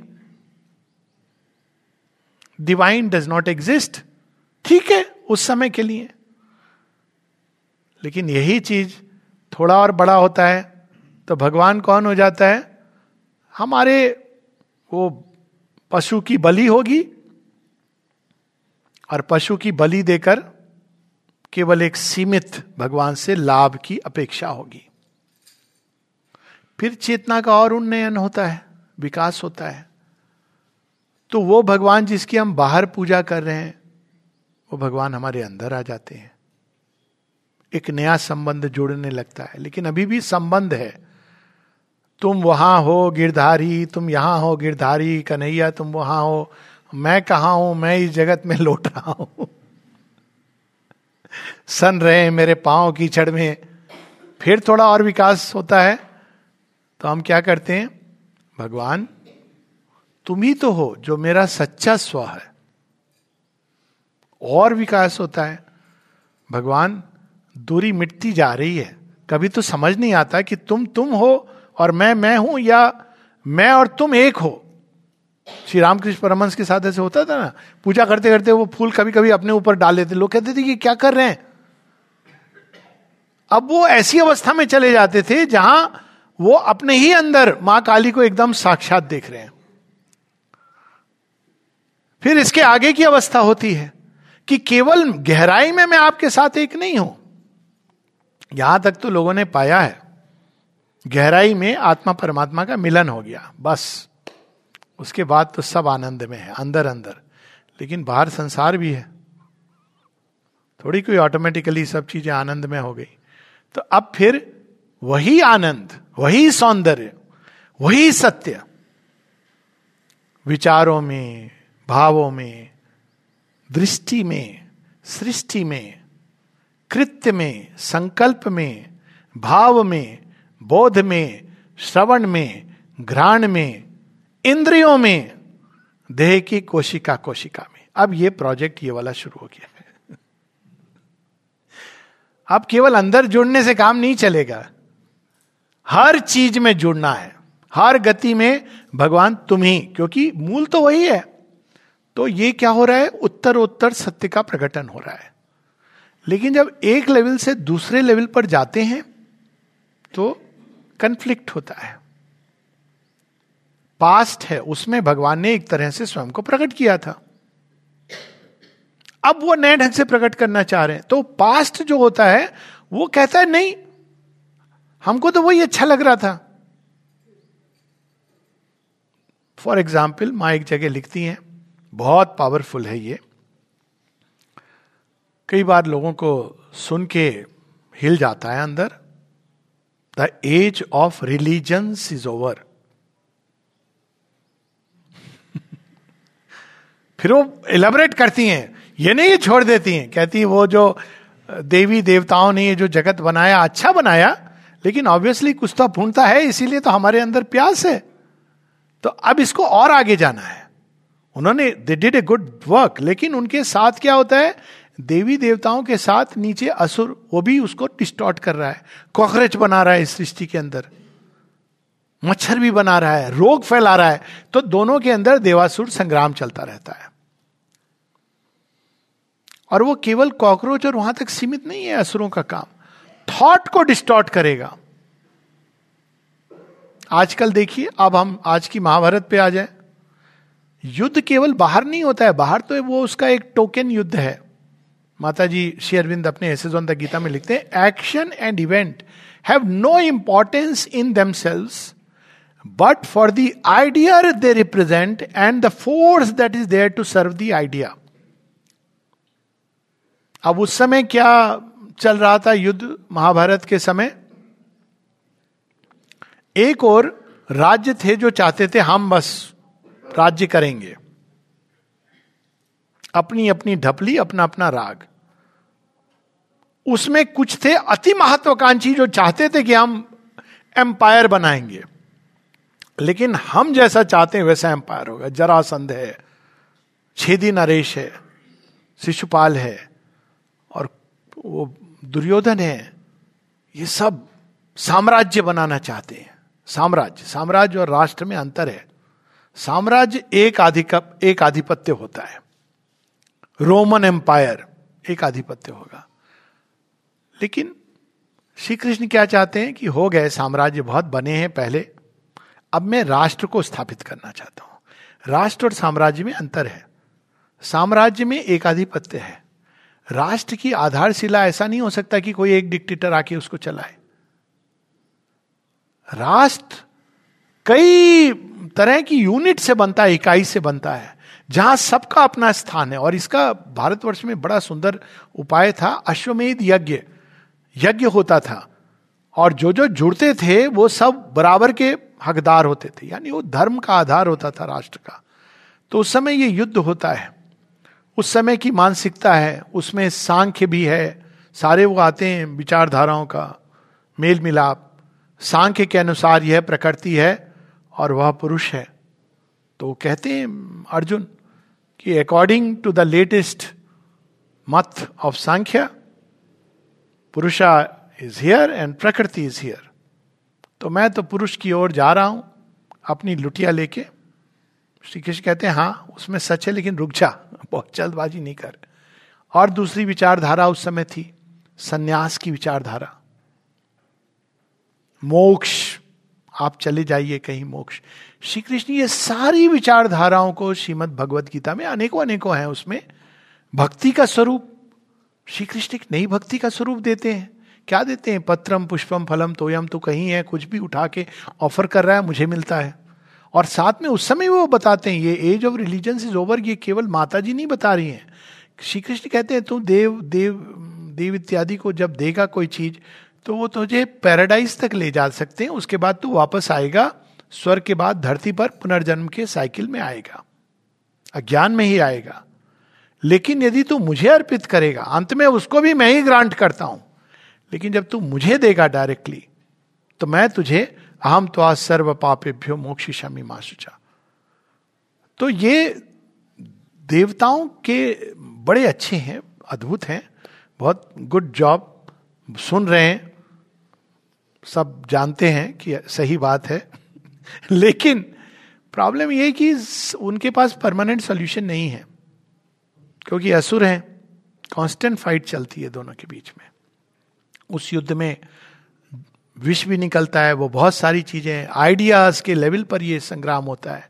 डिवाइन डज नॉट एग्जिस्ट, ठीक है उस समय के लिए। लेकिन यही चीज थोड़ा और बड़ा होता है तो भगवान कौन हो जाता है, हमारे वो पशु की बलि होगी, और पशु की बलि देकर केवल एक सीमित भगवान से लाभ की अपेक्षा होगी। फिर चेतना का और उन्नयन होता है, विकास होता है। तो वो भगवान जिसकी हम बाहर पूजा कर रहे हैं, वो भगवान हमारे अंदर आ जाते हैं, एक नया संबंध जोड़ने लगता है। लेकिन अभी भी संबंध है, तुम वहां हो गिरधारी, तुम यहां हो गिरधारी, कन्हैया तुम वहां हो, मैं कहाँ हूं, मैं इस जगत में लौट रहा हूं, सन रहे मेरे पांव कीचड़ में। फिर थोड़ा और विकास होता है तो हम क्या करते हैं, भगवान तुम ही तो हो जो मेरा सच्चा स्व है। और विकास होता है, भगवान दूरी मिटती जा रही है। कभी तो समझ नहीं आता कि तुम तुम हो और मैं मैं हूं, या मैं और तुम एक हो। श्री रामकृष्ण परमहंस के साथ ऐसे होता था ना, पूजा करते करते वो फूल कभी कभी अपने ऊपर डाल लेते, लोग कहते थे कि क्या कर रहे हैं। अब वो ऐसी अवस्था में चले जाते थे जहां वो अपने ही अंदर मां काली को एकदम साक्षात देख रहे हैं। फिर इसके आगे की अवस्था होती है कि केवल गहराई में मैं आपके साथ एक नहीं हूं। यहां तक तो लोगों ने पाया है, गहराई में आत्मा परमात्मा का मिलन हो गया, बस उसके बाद तो सब आनंद में है अंदर अंदर। लेकिन बाहर संसार भी है, थोड़ी कोई ऑटोमेटिकली सब चीजें आनंद में हो गई। तो अब फिर वही आनंद, वही सौंदर्य, वही सत्य विचारों में, भावों में, दृष्टि में, सृष्टि में, कृत्य में, संकल्प में, भाव में, बोध में, श्रवण में, घ्राण में, इंद्रियों में, देह की कोशिका कोशिका में। अब ये प्रोजेक्ट ये वाला शुरू हो गया है। अब केवल अंदर जुड़ने से काम नहीं चलेगा, हर चीज में जुड़ना है, हर गति में भगवान तुम ही, क्योंकि मूल तो वही है। तो ये क्या हो रहा है, उत्तरोत्तर सत्य का प्रकटन हो रहा है। लेकिन जब एक लेवल से दूसरे लेवल पर जाते हैं तो कन्फ्लिक्ट होता है। पास्ट है, उसमें भगवान ने एक तरह से स्वयं को प्रकट किया था, अब वो नए ढंग से प्रकट करना चाह रहे हैं। तो पास्ट जो होता है वो कहता है नहीं, हमको तो वही अच्छा लग रहा था। फॉर एग्जाम्पल, माँ एक जगह लिखती हैं, बहुत पावरफुल है ये, कई बार लोगों को सुन के हिल जाता है अंदर, the age of religions is over. फिर वो एलेबरेट करती हैं, ये नहीं ये छोड़ देती हैं, कहती है वो जो देवी देवताओं ने ये जो जगत बनाया अच्छा बनाया, लेकिन ऑब्वियसली कुछ तो भूनता है, इसीलिए तो हमारे अंदर प्यास है, तो अब इसको और आगे जाना है। उन्होंने they did a good work, लेकिन उनके साथ क्या होता है, देवी देवताओं के साथ नीचे असुर, वो भी उसको डिस्टॉर्ट कर रहा है, कॉकरोच बना रहा है इस सृष्टि के अंदर, मच्छर भी बना रहा है, रोग फैला रहा है। तो दोनों के अंदर देवासुर संग्राम चलता रहता है। और वो केवल कॉकरोच और वहां तक सीमित नहीं है, असुरों का काम थॉट को डिस्टॉर्ट करेगा। आजकल देखिए, अब हम आज की महाभारत पे आ जाए, युद्ध केवल बाहर नहीं होता है, बाहर तो वो उसका एक टोकन युद्ध है। माता जी श्री अरविंद अपने एसेज ऑन द गीता में लिखते हैं, action and event have no importance in themselves but for the idea they represent and the force that is there to serve the idea. अब उस समय क्या चल रहा था युद्ध महाभारत के समय, एक और राज्य थे जो चाहते थे हम बस राज्य करेंगे, अपनी अपनी ढपली, अपना अपना राग। उसमें कुछ थे अति महत्वाकांक्षी जो चाहते थे कि हम एम्पायर बनाएंगे, लेकिन हम जैसा चाहते हैं वैसा एम्पायर होगा। जरासंध है, छेदी नरेश है, शिशुपाल है और वो दुर्योधन है, ये सब साम्राज्य बनाना चाहते हैं। साम्राज्य साम्राज्य और राष्ट्र में अंतर है। साम्राज्य एक आधिक एक आधिपत्य होता है, रोमन एम्पायर एक आधिपत्य होगा। लेकिन श्री कृष्ण क्या चाहते हैं कि हो गए साम्राज्य, बहुत बने हैं पहले, अब मैं राष्ट्र को स्थापित करना चाहता हूं। राष्ट्र और साम्राज्य में अंतर है। साम्राज्य में एकाधिपत्य है। राष्ट्र की आधारशिला ऐसा नहीं हो सकता कि कोई एक डिक्टेटर आके उसको चलाए। राष्ट्र कई तरह की यूनिट से बनता है, इकाई से बनता है, जहां सबका अपना स्थान है। और इसका भारतवर्ष में बड़ा सुंदर उपाय था, अश्वमेध यज्ञ यज्ञ होता था और जो जो जुड़ते थे वो सब बराबर के हकदार होते थे, यानी वो धर्म का आधार होता था राष्ट्र का। तो उस समय ये युद्ध होता है, उस समय की मानसिकता है, उसमें सांख्य भी है, सारे वो आते हैं विचारधाराओं का मेल मिलाप। सांख्य के अनुसार यह प्रकृति है और वह पुरुष है। तो कहते हैं अर्जुन कि अकॉर्डिंग टू द लेटेस्ट मत ऑफ सांख्य पुरुषा इज हियर एंड प्रकृति इज हियर। तो मैं तो पुरुष की ओर जा रहा हूं अपनी लुटिया लेके। श्री कृष्ण कहते हैं हाँ उसमें सच है, लेकिन रुक जा, बहुत जल्दबाजी नहीं कर। और दूसरी विचारधारा उस समय थी सन्यास की विचारधारा, मोक्ष, आप चले जाइए कहीं मोक्ष। श्री कृष्ण ये सारी विचारधाराओं को श्रीमद् भगवद गीता में अनेकों अनेकों हैं। उसमें भक्ति का स्वरूप श्री कृष्ण एक नई भक्ति का स्वरूप देते हैं। क्या देते हैं? पत्रम पुष्पम फलम तोयम। तो कहीं है कुछ भी उठा के ऑफर कर रहा है, मुझे मिलता है। और साथ में उस समय वो बताते हैं ये age of religion is over. ये केवल माता जी नहीं बता रही हैं, श्री कृष्ण कहते हैं तुम देव देव देव इत्यादि को जब देगा कोई चीज तो वो तुझे पैराडाइज तक ले जा सकते हैं, उसके बाद तू वापस आएगा स्वर्ग के बाद धरती पर पुनर्जन्म के साइकिल में आएगा, अज्ञान में ही आएगा। लेकिन यदि तू मुझे अर्पित करेगा, अंत में उसको भी मैं ही ग्रांट करता हूं, लेकिन जब तू मुझे देगा डायरेक्टली तो मैं तुझे अहम त्वा सर्व पापेभ्यो मोक्षयिष्यामि मा शुचा। तो ये देवताओं के बड़े अच्छे हैं, अद्भुत हैं, बहुत गुड जॉब। सुन रहे हैं सब, जानते हैं कि सही बात है, लेकिन प्रॉब्लम ये है कि उनके पास परमानेंट सॉल्यूशन नहीं है, क्योंकि असुर हैं। कांस्टेंट फाइट चलती है दोनों के बीच में। उस युद्ध में विष भी निकलता है, वो बहुत सारी चीजें, आइडियाज के लेवल पर ये संग्राम होता है।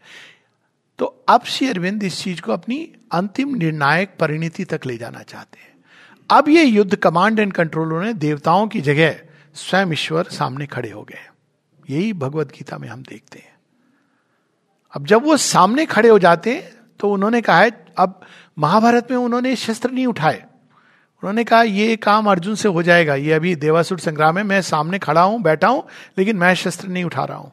तो अब श्री अरविंद इस चीज को अपनी अंतिम निर्णायक परिणति तक ले जाना चाहते हैं। अब ये युद्ध कमांड एंड कंट्रोल, उन्होंने देवताओं की जगह स्वयं ईश्वर सामने खड़े हो गए। यही भगवद गीता में हम देखते हैं। अब जब वो सामने खड़े हो जाते हैं तो उन्होंने कहा है, अब महाभारत में उन्होंने शस्त्र नहीं उठाए, उन्होंने कहा ये काम अर्जुन से हो जाएगा, ये अभी देवासुर संग्राम है, मैं सामने खड़ा हूं, बैठा हूं, लेकिन मैं शस्त्र नहीं उठा रहा हूं।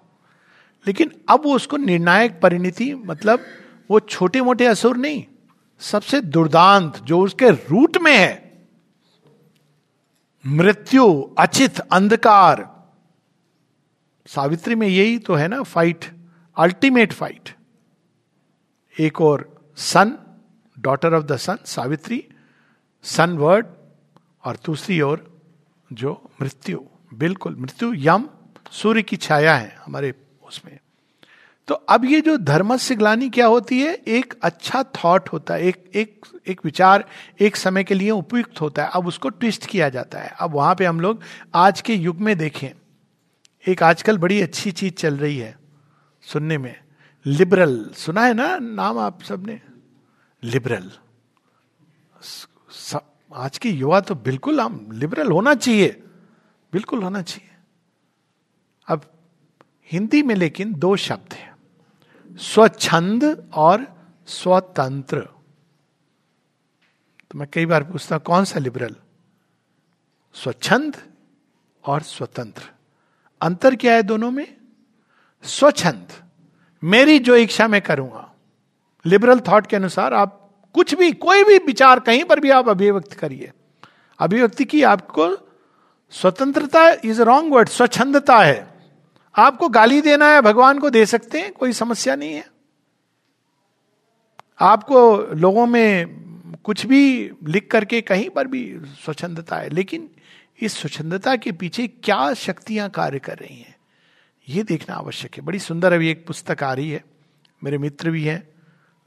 लेकिन अब वो उसको निर्णायक परिणति, मतलब वो छोटे मोटे असुर नहीं, सबसे दुर्दांत जो उसके रूट में है, मृत्यु, अचित, अंधकार। सावित्री में यही तो है ना फाइट, अल्टीमेट फाइट। एक और sun, daughter of the sun Savitri, sun word, और दूसरी ओर जो मृत्यु, बिल्कुल मृत्यु, यम, सूर्य की छाया है हमारे उसमें। तो अब ये जो धर्मस्ग्लानी क्या होती है, एक अच्छा थॉट होता है, एक एक एक विचार एक समय के लिए उपयुक्त होता है, अब उसको ट्विस्ट किया जाता है। अब वहां पे हम लोग आज के युग में देखें, एक आजकल बड़ी अच्छी चीज चल रही है सुनने में, लिबरल, सुना है ना नाम आप सबने, लिबरल। आज के युवा तो बिल्कुल, हम लिबरल होना चाहिए, बिल्कुल होना चाहिए। अब हिंदी में लेकिन दो शब्द हैं, स्वच्छंद और स्वतंत्र। तो मैं कई बार पूछता हूं कौन सा लिबरल? स्वच्छंद और स्वतंत्र। अंतर क्या है दोनों में? स्वच्छंद, मेरी जो इच्छा मैं करूंगा। लिबरल थॉट के अनुसार आप कुछ भी, कोई भी विचार कहीं पर भी आप अभिव्यक्त करिए। अभिव्यक्ति की आपको स्वतंत्रता इज रॉन्ग वर्ड, स्वच्छंदता है। आपको गाली देना है, भगवान को दे सकते हैं, कोई समस्या नहीं है। आपको लोगों में कुछ भी लिख करके कहीं पर भी स्वच्छंदता है, लेकिन इस स्वच्छंदता के पीछे क्या शक्तियां कार्य कर रही हैं ये देखना आवश्यक है। बड़ी सुंदर अभी एक पुस्तक आ रही है, मेरे मित्र भी हैं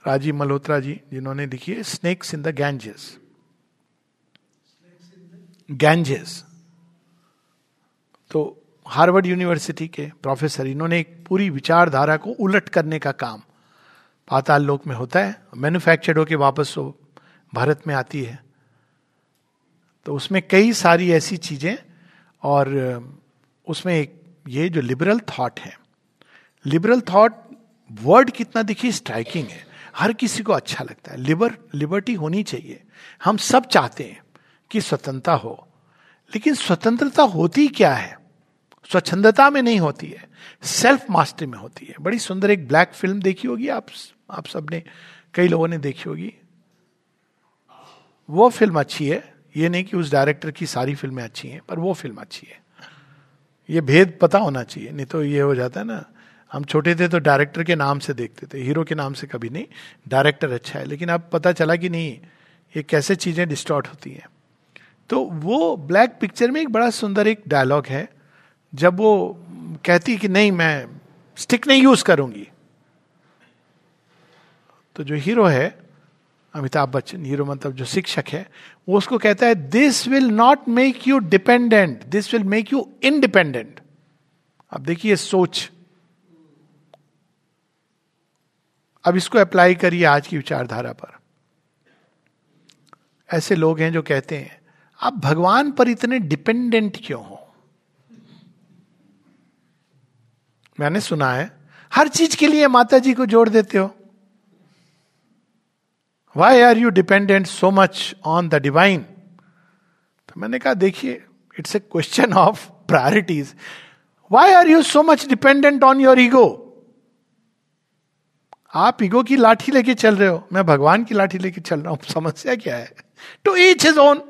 राजीव मल्होत्रा जी, जिन्होंने लिखी है snacks in the Ganges. Ganges तो हार्वर्ड यूनिवर्सिटी के प्रोफेसर, इन्होंने एक पूरी विचारधारा को उलट करने का काम पाताल लोक में होता है, मैन्युफैक्चर्ड होके वापस वो भारत में आती है। तो उसमें कई सारी ऐसी चीजें, और उसमें एक ये जो लिबरल थॉट है, लिबरल थॉट वर्ड कितना देखिए स्ट्राइकिंग है, हर किसी को अच्छा लगता है। लिबर लिबर्टी होनी चाहिए, हम सब चाहते हैं कि स्वतंत्रता हो, लेकिन स्वतंत्रता होती क्या है? स्वच्छंदता में नहीं होती है, सेल्फ मास्टरी में होती है। बड़ी सुंदर एक ब्लैक फिल्म देखी होगी आप आप सबने, कई लोगों ने देखी होगी। वो फिल्म अच्छी है, ये नहीं कि उस डायरेक्टर की सारी फिल्में अच्छी हैं, पर वो फिल्म अच्छी है। ये भेद पता होना चाहिए, नहीं तो ये हो जाता है ना। हम छोटे थे तो डायरेक्टर के नाम से देखते थे, हीरो के नाम से कभी नहीं, डायरेक्टर अच्छा है। लेकिन अब पता चला कि नहीं, ये कैसे चीज़ें डिस्टॉर्ट होती हैं। तो वो ब्लैक पिक्चर में एक बड़ा सुंदर एक डायलॉग है, जब वो कहती कि नहीं मैं स्टिक नहीं यूज करूंगी, तो जो हीरो है अमिताभ बच्चन, हीरो मतलब जो शिक्षक है, वो उसको कहता है this will not make you dependent, this will make you independent. अब देखिए सोच, अब इसको अप्लाई करिए आज की विचारधारा पर। ऐसे लोग हैं जो कहते हैं आप भगवान पर इतने डिपेंडेंट क्यों हो? मैंने सुना है हर चीज के लिए माता जी को जोड़ देते हो। Why are you dependent so much on the divine? तो मैंने कहा देखिए it's a question of priorities. Why are you so much dependent on your ego? आप ईगो की लाठी लेके चल रहे हो, मैं भगवान की लाठी लेके चल रहा हूं, समस्या क्या है? To each his own.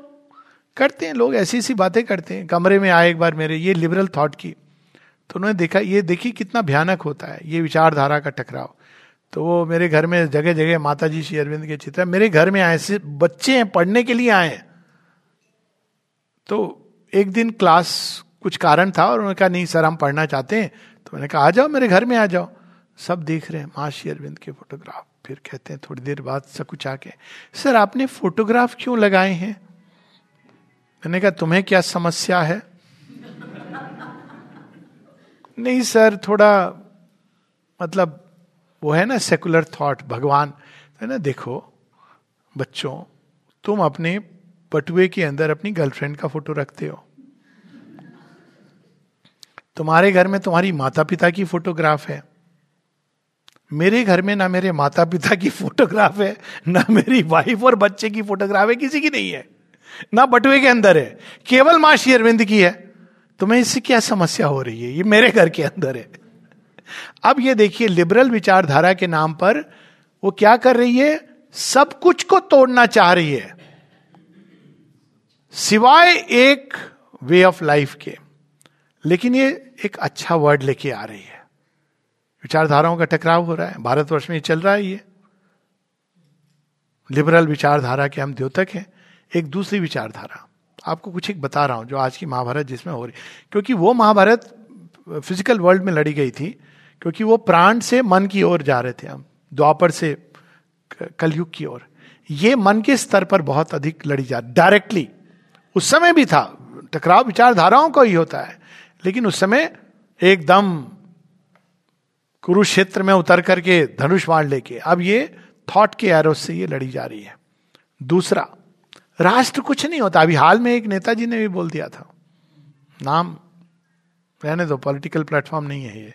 करते हैं लोग ऐसी ऐसी बातें करते हैं। कमरे में आए एक बार मेरे, ये लिबरल थॉट की, तो उन्होंने देखा, ये देखिए कितना भयानक होता है ये विचारधारा का टकराव। तो वो मेरे घर में जगह जगह माता जी श्री अरविंद के चित्र मेरे घर में आए, सिर्फ बच्चे हैं पढ़ने के लिए आए। तो एक दिन क्लास कुछ कारण था, और उन्होंने कहा नहीं सर हम पढ़ना चाहते हैं। तो मैंने कहा आ जाओ मेरे घर में आ जाओ। सब देख रहे हैं माँ श्री अरविंद के फोटोग्राफ। फिर कहते हैं थोड़ी देर बाद सब कुछ आके, सर आपने फोटोग्राफ क्यों लगाए हैं? मैंने कहा तुम्हें क्या समस्या है? नहीं सर थोड़ा मतलब वो है ना सेकुलर थॉट, भगवान है ना। देखो बच्चों, तुम अपने पटुए के अंदर अपनी गर्लफ्रेंड का फोटो रखते हो, तुम्हारे घर में तुम्हारी माता पिता की फोटोग्राफ है, मेरे घर में ना मेरे माता पिता की फोटोग्राफ है, ना मेरी वाइफ और बच्चे की फोटोग्राफ है, किसी की नहीं है, ना बटुए के अंदर है, केवल माँ श्री अरविंद की है। तुम्हें इससे क्या समस्या हो रही है? ये मेरे घर के अंदर है। अब ये देखिए लिबरल विचारधारा के नाम पर वो क्या कर रही है, सब कुछ को तोड़ना चाह रही है सिवाय एक वे ऑफ लाइफ के। लेकिन ये एक अच्छा वर्ड लेके आ रही है, विचारधाराओं का टकराव हो रहा है भारतवर्ष में, चल रहा है ये लिबरल विचारधारा के हम द्योतक हैं। एक दूसरी विचारधारा आपको कुछ एक बता रहा हूं जो आज की महाभारत जिसमें हो रही, क्योंकि वो महाभारत फिजिकल वर्ल्ड में लड़ी गई थी, क्योंकि वो प्राण से मन की ओर जा रहे थे, हम द्वापर से कलयुग की ओर। ये मन के स्तर पर बहुत अधिक लड़ी जा, डायरेक्टली उस समय भी था टकराव, विचारधाराओं को ही होता है, लेकिन उस समय एकदम कुरुक्षेत्र में उतर करके धनुष बाण लेके। अब ये थॉट के एरो से ये लड़ी जा रही है। दूसरा, राष्ट्र कुछ नहीं होता। अभी हाल में एक नेताजी ने भी बोल दिया था, नाम रहने दो, पॉलिटिकल प्लेटफॉर्म नहीं है ये,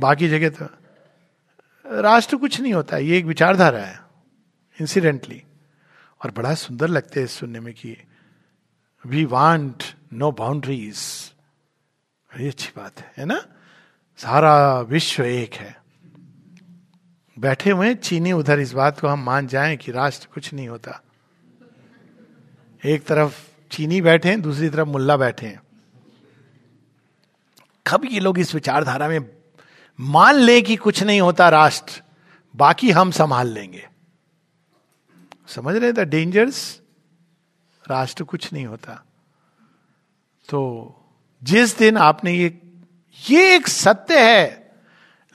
बाकी जगह तो राष्ट्र कुछ नहीं होता है, ये एक विचारधारा है इंसिडेंटली। और बड़ा सुंदर लगते है सुनने में कि वी वांट नो बाउंड्रीज, बड़ी अच्छी बात है है ना। सारा विश्व एक है, बैठे हुए चीनी उधर। इस बात को हम मान जाएं कि राष्ट्र कुछ नहीं होता। एक तरफ चीनी बैठे हैं, दूसरी तरफ मुल्ला बैठे हैं। कब ये लोग इस विचारधारा में मान लें कि कुछ नहीं होता राष्ट्र, बाकी हम संभाल लेंगे। समझ रहे थे डेंजर्स, राष्ट्र कुछ नहीं होता। तो जिस दिन आपने ये ये एक सत्य है,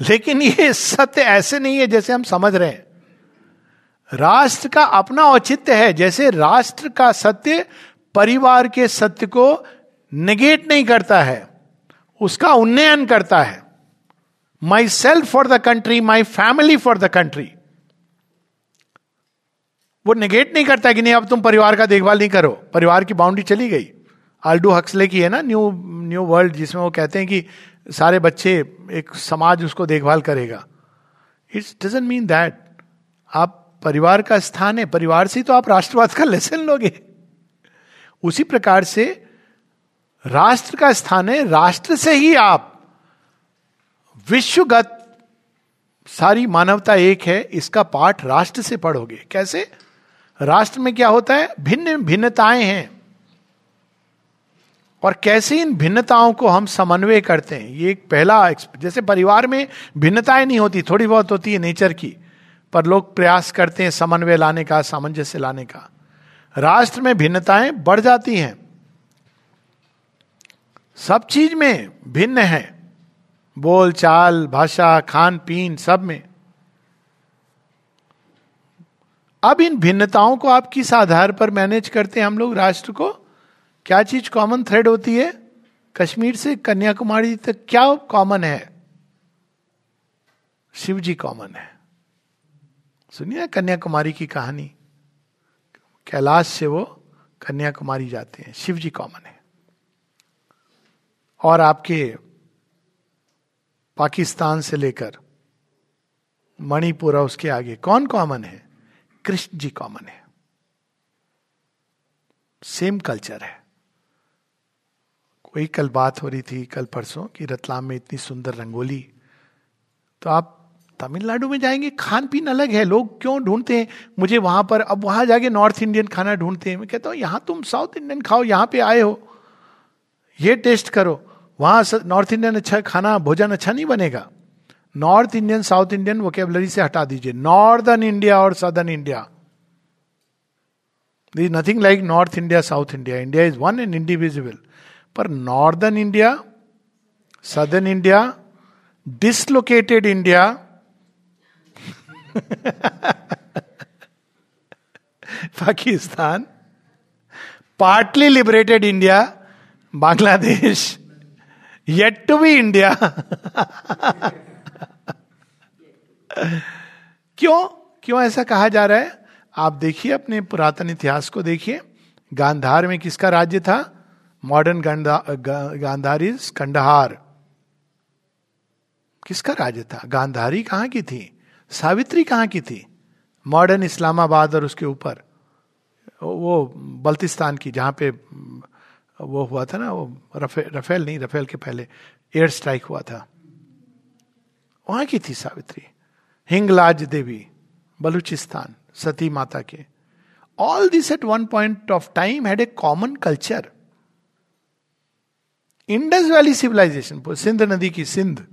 लेकिन ये सत्य ऐसे नहीं है जैसे हम समझ रहे हैं। राष्ट्र का अपना औचित्य है, जैसे राष्ट्र का सत्य परिवार के सत्य को नेगेट नहीं करता है, उसका उन्नयन करता है। My self for the country, my family for the country. वो नेगेट नहीं करता कि नहीं अब तुम परिवार का देखभाल नहीं करो, परिवार की बाउंड्री चली गई। आल्डो हक्सले की है ना न्यू न्यू वर्ल्ड, जिसमें वो कहते हैं कि सारे बच्चे, एक समाज उसको देखभाल करेगा। It's doesn't mean that. आप परिवार का स्थान है, परिवार से तो आप राष्ट्रवाद का लेसन लोगे। उसी प्रकार से राष्ट्र का स्थान है, राष्ट्र से ही आप विश्वगत सारी मानवता एक है, इसका पाठ राष्ट्र से पढ़ोगे। कैसे? राष्ट्र में क्या होता है? भिन्न भिन्नताएं हैं, और कैसे इन भिन्नताओं को हम समन्वय करते हैं, ये एक पहला। जैसे परिवार में भिन्नताएं नहीं होती, थोड़ी बहुत होती है नेचर की, पर लोग प्रयास करते हैं समन्वय लाने का, सामंजस्य लाने का। राष्ट्र में भिन्नताएं बढ़ जाती हैं, सब चीज में भिन्न है, बोल चाल, भाषा, खान पीन, सब में। अब इन भिन्नताओं को आप किस आधार पर मैनेज करते हैं हम लोग राष्ट्र को? क्या चीज कॉमन थ्रेड होती है? कश्मीर से कन्याकुमारी तक क्या कॉमन है? शिव जी कॉमन है। सुनिए कन्याकुमारी की कहानी, कैलाश से वो कन्याकुमारी जाते हैं, शिव जी कॉमन है। और आपके पाकिस्तान से लेकर मणिपुर और उसके आगे कौन कॉमन है? कृष्ण जी कॉमन है। सेम कल्चर है। कोई कल बात हो रही थी, कल परसों, कि रतलाम में इतनी सुंदर रंगोली। तो आप तमिलनाडु में जाएंगे, खान पीन अलग है। लोग क्यों ढूंढते हैं मुझे वहां पर? अब वहां जाके नॉर्थ इंडियन खाना ढूंढते हैं। मैं कहता हूँ यहाँ तुम साउथ इंडियन खाओ, यहाँ पे आए हो, ये टेस्ट करो। वहां नॉर्थ इंडियन अच्छा खाना, भोजन अच्छा नहीं बनेगा। North Indian, south Indian vocabulary से हटा दीजिए। नॉर्दर्न इंडिया और southern India, there is nothing like north India, south India. India is one and individual. पर northern India, southern India, dislocated India Pakistan, partly liberated India, Bangladesh, yet to be India. क्यों क्यों ऐसा कहा जा रहा है? आप देखिए अपने पुरातन इतिहास को देखिए। गांधार में किसका राज्य था? Modern Gandhara is Kandahar. किसका राज्य था? गांधारी कहाँ की थी? सावित्री कहाँ की थी? मॉडर्न इस्लामाबाद और उसके ऊपर वो बल्तिस्तान की, जहाँ पे वो हुआ था ना, वो रफे, रफेल नहीं रफेल के पहले एयर स्ट्राइक हुआ था, वहां की थी सावित्री। हिंगलाज देवी, बलूचिस्तान, सती माता के। All this at one point of time had a common culture. Indus valley civilisation, Sindh नदी की सिंध,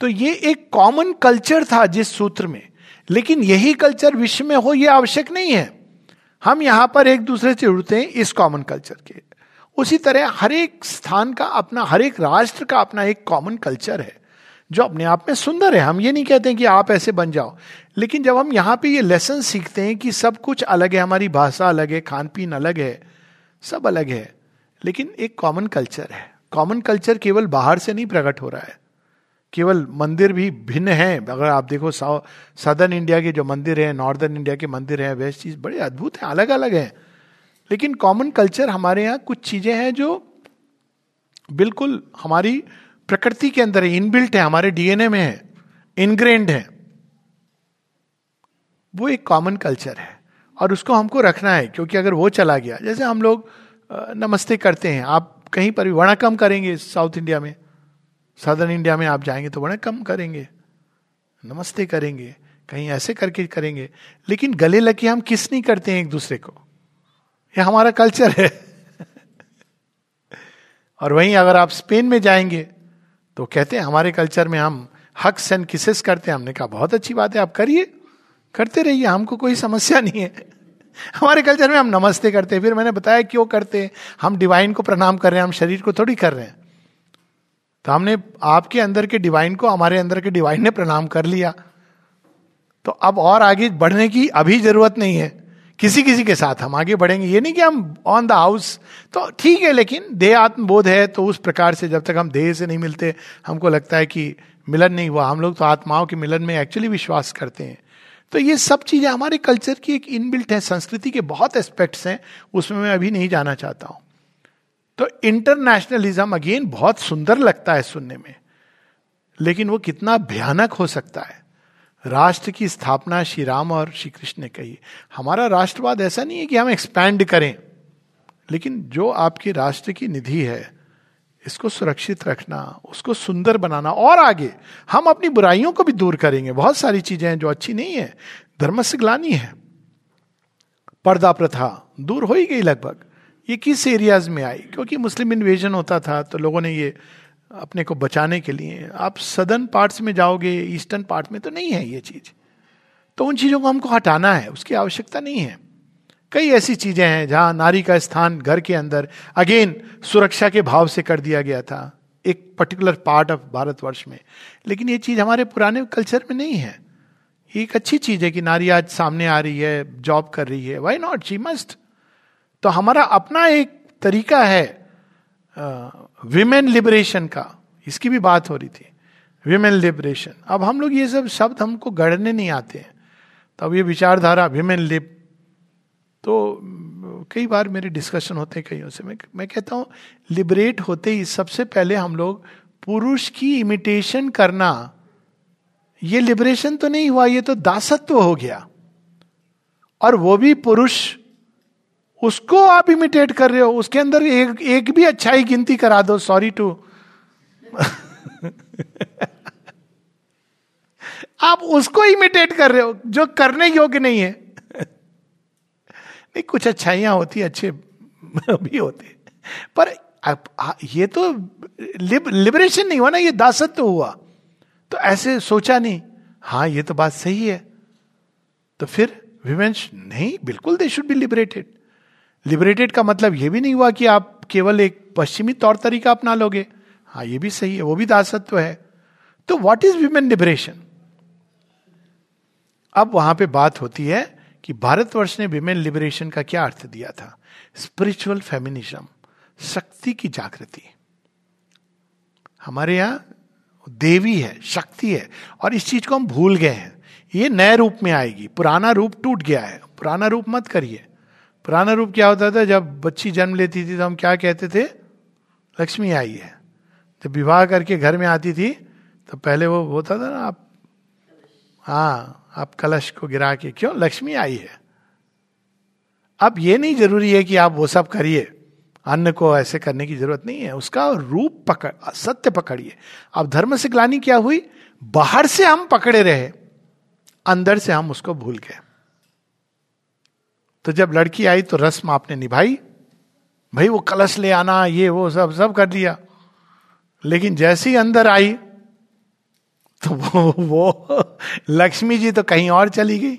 तो ये एक कॉमन कल्चर था जिस सूत्र में। लेकिन यही कल्चर विश्व में हो यह आवश्यक नहीं है। हम यहां पर एक दूसरे से जुड़ते हैं इस कॉमन कल्चर के। उसी तरह हर एक स्थान का अपना, हर एक राष्ट्र का अपना एक कॉमन कल्चर है, जो अपने आप में सुंदर है। हम ये नहीं कहते हैं कि आप ऐसे बन जाओ, लेकिन जब हम यहाँ पे ये लेसन सीखते हैं कि सब कुछ अलग है, हमारी भाषा अलग है, खान पीन अलग है, सब अलग है, लेकिन एक कॉमन कल्चर है। कॉमन कल्चर केवल बाहर से नहीं प्रकट हो रहा है। केवल मंदिर भी भिन्न हैं। अगर आप देखो सदर्न इंडिया के जो मंदिर हैं, नॉर्दर्न इंडिया के मंदिर हैं, वेस्ट चीज बड़े अद्भुत हैं, अलग अलग हैं, लेकिन कॉमन कल्चर। हमारे यहाँ कुछ चीज़ें हैं जो बिल्कुल हमारी प्रकृति के अंदर है, इनबिल्ट है, हमारे डीएनए में है, इनग्रेन्ड है। वो एक कॉमन कल्चर है और उसको हमको रखना है, क्योंकि अगर वो चला गया, जैसे हम लोग नमस्ते करते हैं, आप कहीं पर भी वणकम करेंगे साउथ इंडिया में, सदर्न इंडिया में आप जाएंगे तो बड़ा कम करेंगे, नमस्ते करेंगे, कहीं ऐसे करके करेंगे, लेकिन गले लगे हम किस नहीं करते हैं एक दूसरे को, ये हमारा कल्चर है। और वहीं अगर आप स्पेन में जाएंगे तो कहते हैं हमारे कल्चर में हम हग्स एंड किसेस करते हैं। हमने कहा बहुत अच्छी बात है, आप करिए, करते रहिए, हमको कोई समस्या नहीं है। हमारे कल्चर में हम नमस्ते करते हैं। फिर मैंने बताया क्यों करते हैं, हम डिवाइन को प्रणाम कर रहे हैं, हम शरीर को थोड़ी कर रहे हैं। तो हमने आपके अंदर के डिवाइन को हमारे अंदर के डिवाइन ने प्रणाम कर लिया, तो अब और आगे बढ़ने की अभी जरूरत नहीं है। किसी किसी के साथ हम आगे बढ़ेंगे, ये नहीं कि हम ऑन द हाउस, तो ठीक है, लेकिन देह आत्मबोध है तो उस प्रकार से जब तक हम देह से नहीं मिलते हमको लगता है कि मिलन नहीं हुआ। हम लोग तो आत्माओं के मिलन में एक्चुअली विश्वास करते हैं। तो ये सब चीजें हमारे कल्चर की एक इनबिल्ट है, संस्कृति के बहुत एस्पेक्ट्स हैं, उसमें मैं अभी नहीं जाना चाहता हूं। तो इंटरनेशनलिज्म अगेन बहुत सुंदर लगता है सुनने में, लेकिन वो कितना भयानक हो सकता है। राष्ट्र की स्थापना श्री राम और श्री कृष्ण ने कही। हमारा राष्ट्रवाद ऐसा नहीं है कि हम एक्सपैंड करें, लेकिन जो आपके राष्ट्र की निधि है इसको सुरक्षित रखना, उसको सुंदर बनाना। और आगे हम अपनी बुराइयों को भी दूर करेंगे, बहुत सारी चीजें हैं जो अच्छी नहीं है, धर्म से ग्लानी है, पर्दा प्रथा दूर हो ही गई लगभग। ये किस एरियाज में आई, क्योंकि मुस्लिम इन्वेजन होता था तो लोगों ने ये अपने को बचाने के लिए। आप सदर्न पार्ट्स में जाओगे, ईस्टर्न पार्ट में तो नहीं है ये चीज, तो उन चीजों को हमको हटाना है, उसकी आवश्यकता नहीं है। कई ऐसी चीजें हैं जहां नारी का स्थान घर के अंदर अगेन सुरक्षा के भाव से कर दिया गया था एक पर्टिकुलर पार्ट ऑफ भारतवर्ष में, लेकिन ये चीज हमारे पुराने कल्चर में नहीं है। ये एक अच्छी चीज है कि नारी आज सामने आ रही है, जॉब कर रही है, व्हाई नॉट, शी मस्ट। तो हमारा अपना एक तरीका है विमेन uh, लिबरेशन का, इसकी भी बात हो रही थी, विमेन लिबरेशन। अब हम लोग ये सब शब्द हमको गढ़ने नहीं आते हैं, तो अब ये विचारधारा विमेन लिब, तो कई बार मेरे डिस्कशन होते हैं कईयों से, मैं मैं कहता हूँ लिबरेट होते ही सबसे पहले हम लोग पुरुष की इमिटेशन करना, ये लिबरेशन तो नहीं हुआ, ये तो दासत्व हो गया। और वो भी पुरुष, उसको आप इमिटेट कर रहे हो, उसके अंदर एक एक भी अच्छाई गिनती करा दो, सॉरी टू आप उसको इमिटेट कर रहे हो जो करने योग्य नहीं है। नहीं, कुछ अच्छाइयां होती, अच्छे भी होते, पर ये तो लिब, लिबरेशन नहीं हुआ ना, ये दासत्व तो हुआ। तो ऐसे सोचा नहीं, हाँ ये तो बात सही है, तो फिर विमेन्स नहीं, बिल्कुल they should be liberated. Liberated का मतलब यह भी नहीं हुआ कि आप केवल एक पश्चिमी तौर तरीका अपना लोगे, हाँ ये भी सही है, वो भी दासत्व है। तो व्हाट इज विमेन लिबरेशन? अब वहां पे बात होती है कि भारतवर्ष ने विमेन लिबरेशन का क्या अर्थ दिया था। स्पिरिचुअल फेमिनिज्म, शक्ति की जागृति। हमारे यहाँ देवी है, शक्ति है, और इस चीज को हम भूल गए हैं। ये नए रूप में आएगी, पुराना रूप टूट गया है, पुराना रूप मत करिए। पुराना रूप क्या होता था, जब बच्ची जन्म लेती थी तो हम क्या कहते थे, लक्ष्मी आई है। जब विवाह करके घर में आती थी तो पहले वो होता था ना, आप हाँ आप कलश को गिरा के, क्यों, लक्ष्मी आई है। अब ये नहीं जरूरी है कि आप वो सब करिए, अन्न को ऐसे करने की जरूरत नहीं है, उसका रूप पकड़, सत्य पकड़िए। अब धर्म से ग्लानी क्या हुई, बाहर से हम पकड़े रहे, अंदर से हम उसको भूल गए। तो जब लड़की आई तो रस्म आपने निभाई, भाई वो कलश ले आना, ये वो सब सब कर दिया, लेकिन जैसे ही अंदर आई तो वो, वो लक्ष्मी जी तो कहीं और चली गई,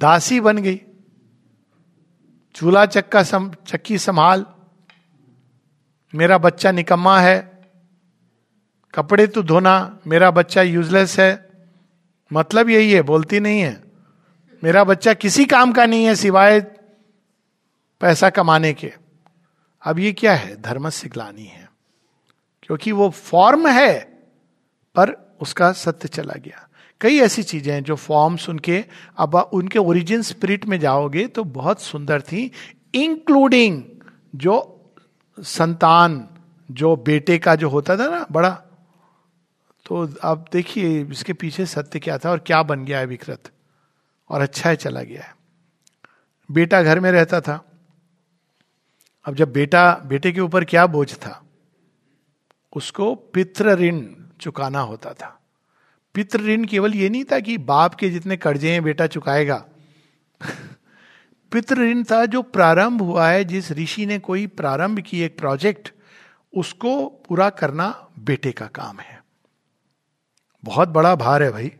दासी बन गई। चूल्हा चक्का सम, चक्की संभाल, मेरा बच्चा निकम्मा है, कपड़े तो धोना, मेरा बच्चा यूजलेस है। मतलब यही है, बोलती नहीं है, मेरा बच्चा किसी काम का नहीं है सिवाय पैसा कमाने के। अब ये क्या है, धर्म से ग्लानी है, क्योंकि वो फॉर्म है पर उसका सत्य चला गया। कई ऐसी चीजें हैं जो फॉर्म्स उनके, अब उनके ओरिजिन स्पिरिट में जाओगे तो बहुत सुंदर थी, इंक्लूडिंग जो संतान, जो बेटे का जो होता था ना बड़ा, तो अब देखिए इसके पीछे सत्य क्या था और क्या बन गया है विकृत, और अच्छा है चला गया है। बेटा घर में रहता था, अब जब बेटा, बेटे के ऊपर क्या बोझ था, उसको पितृ ऋण चुकाना होता था। पितृ ऋण केवल ये नहीं था कि बाप के जितने कर्जे हैं बेटा चुकाएगा पितृ ऋण था जो प्रारंभ हुआ है, जिस ऋषि ने कोई प्रारंभ की एक प्रोजेक्ट, उसको पूरा करना बेटे का काम है। बहुत बड़ा भार है भाई,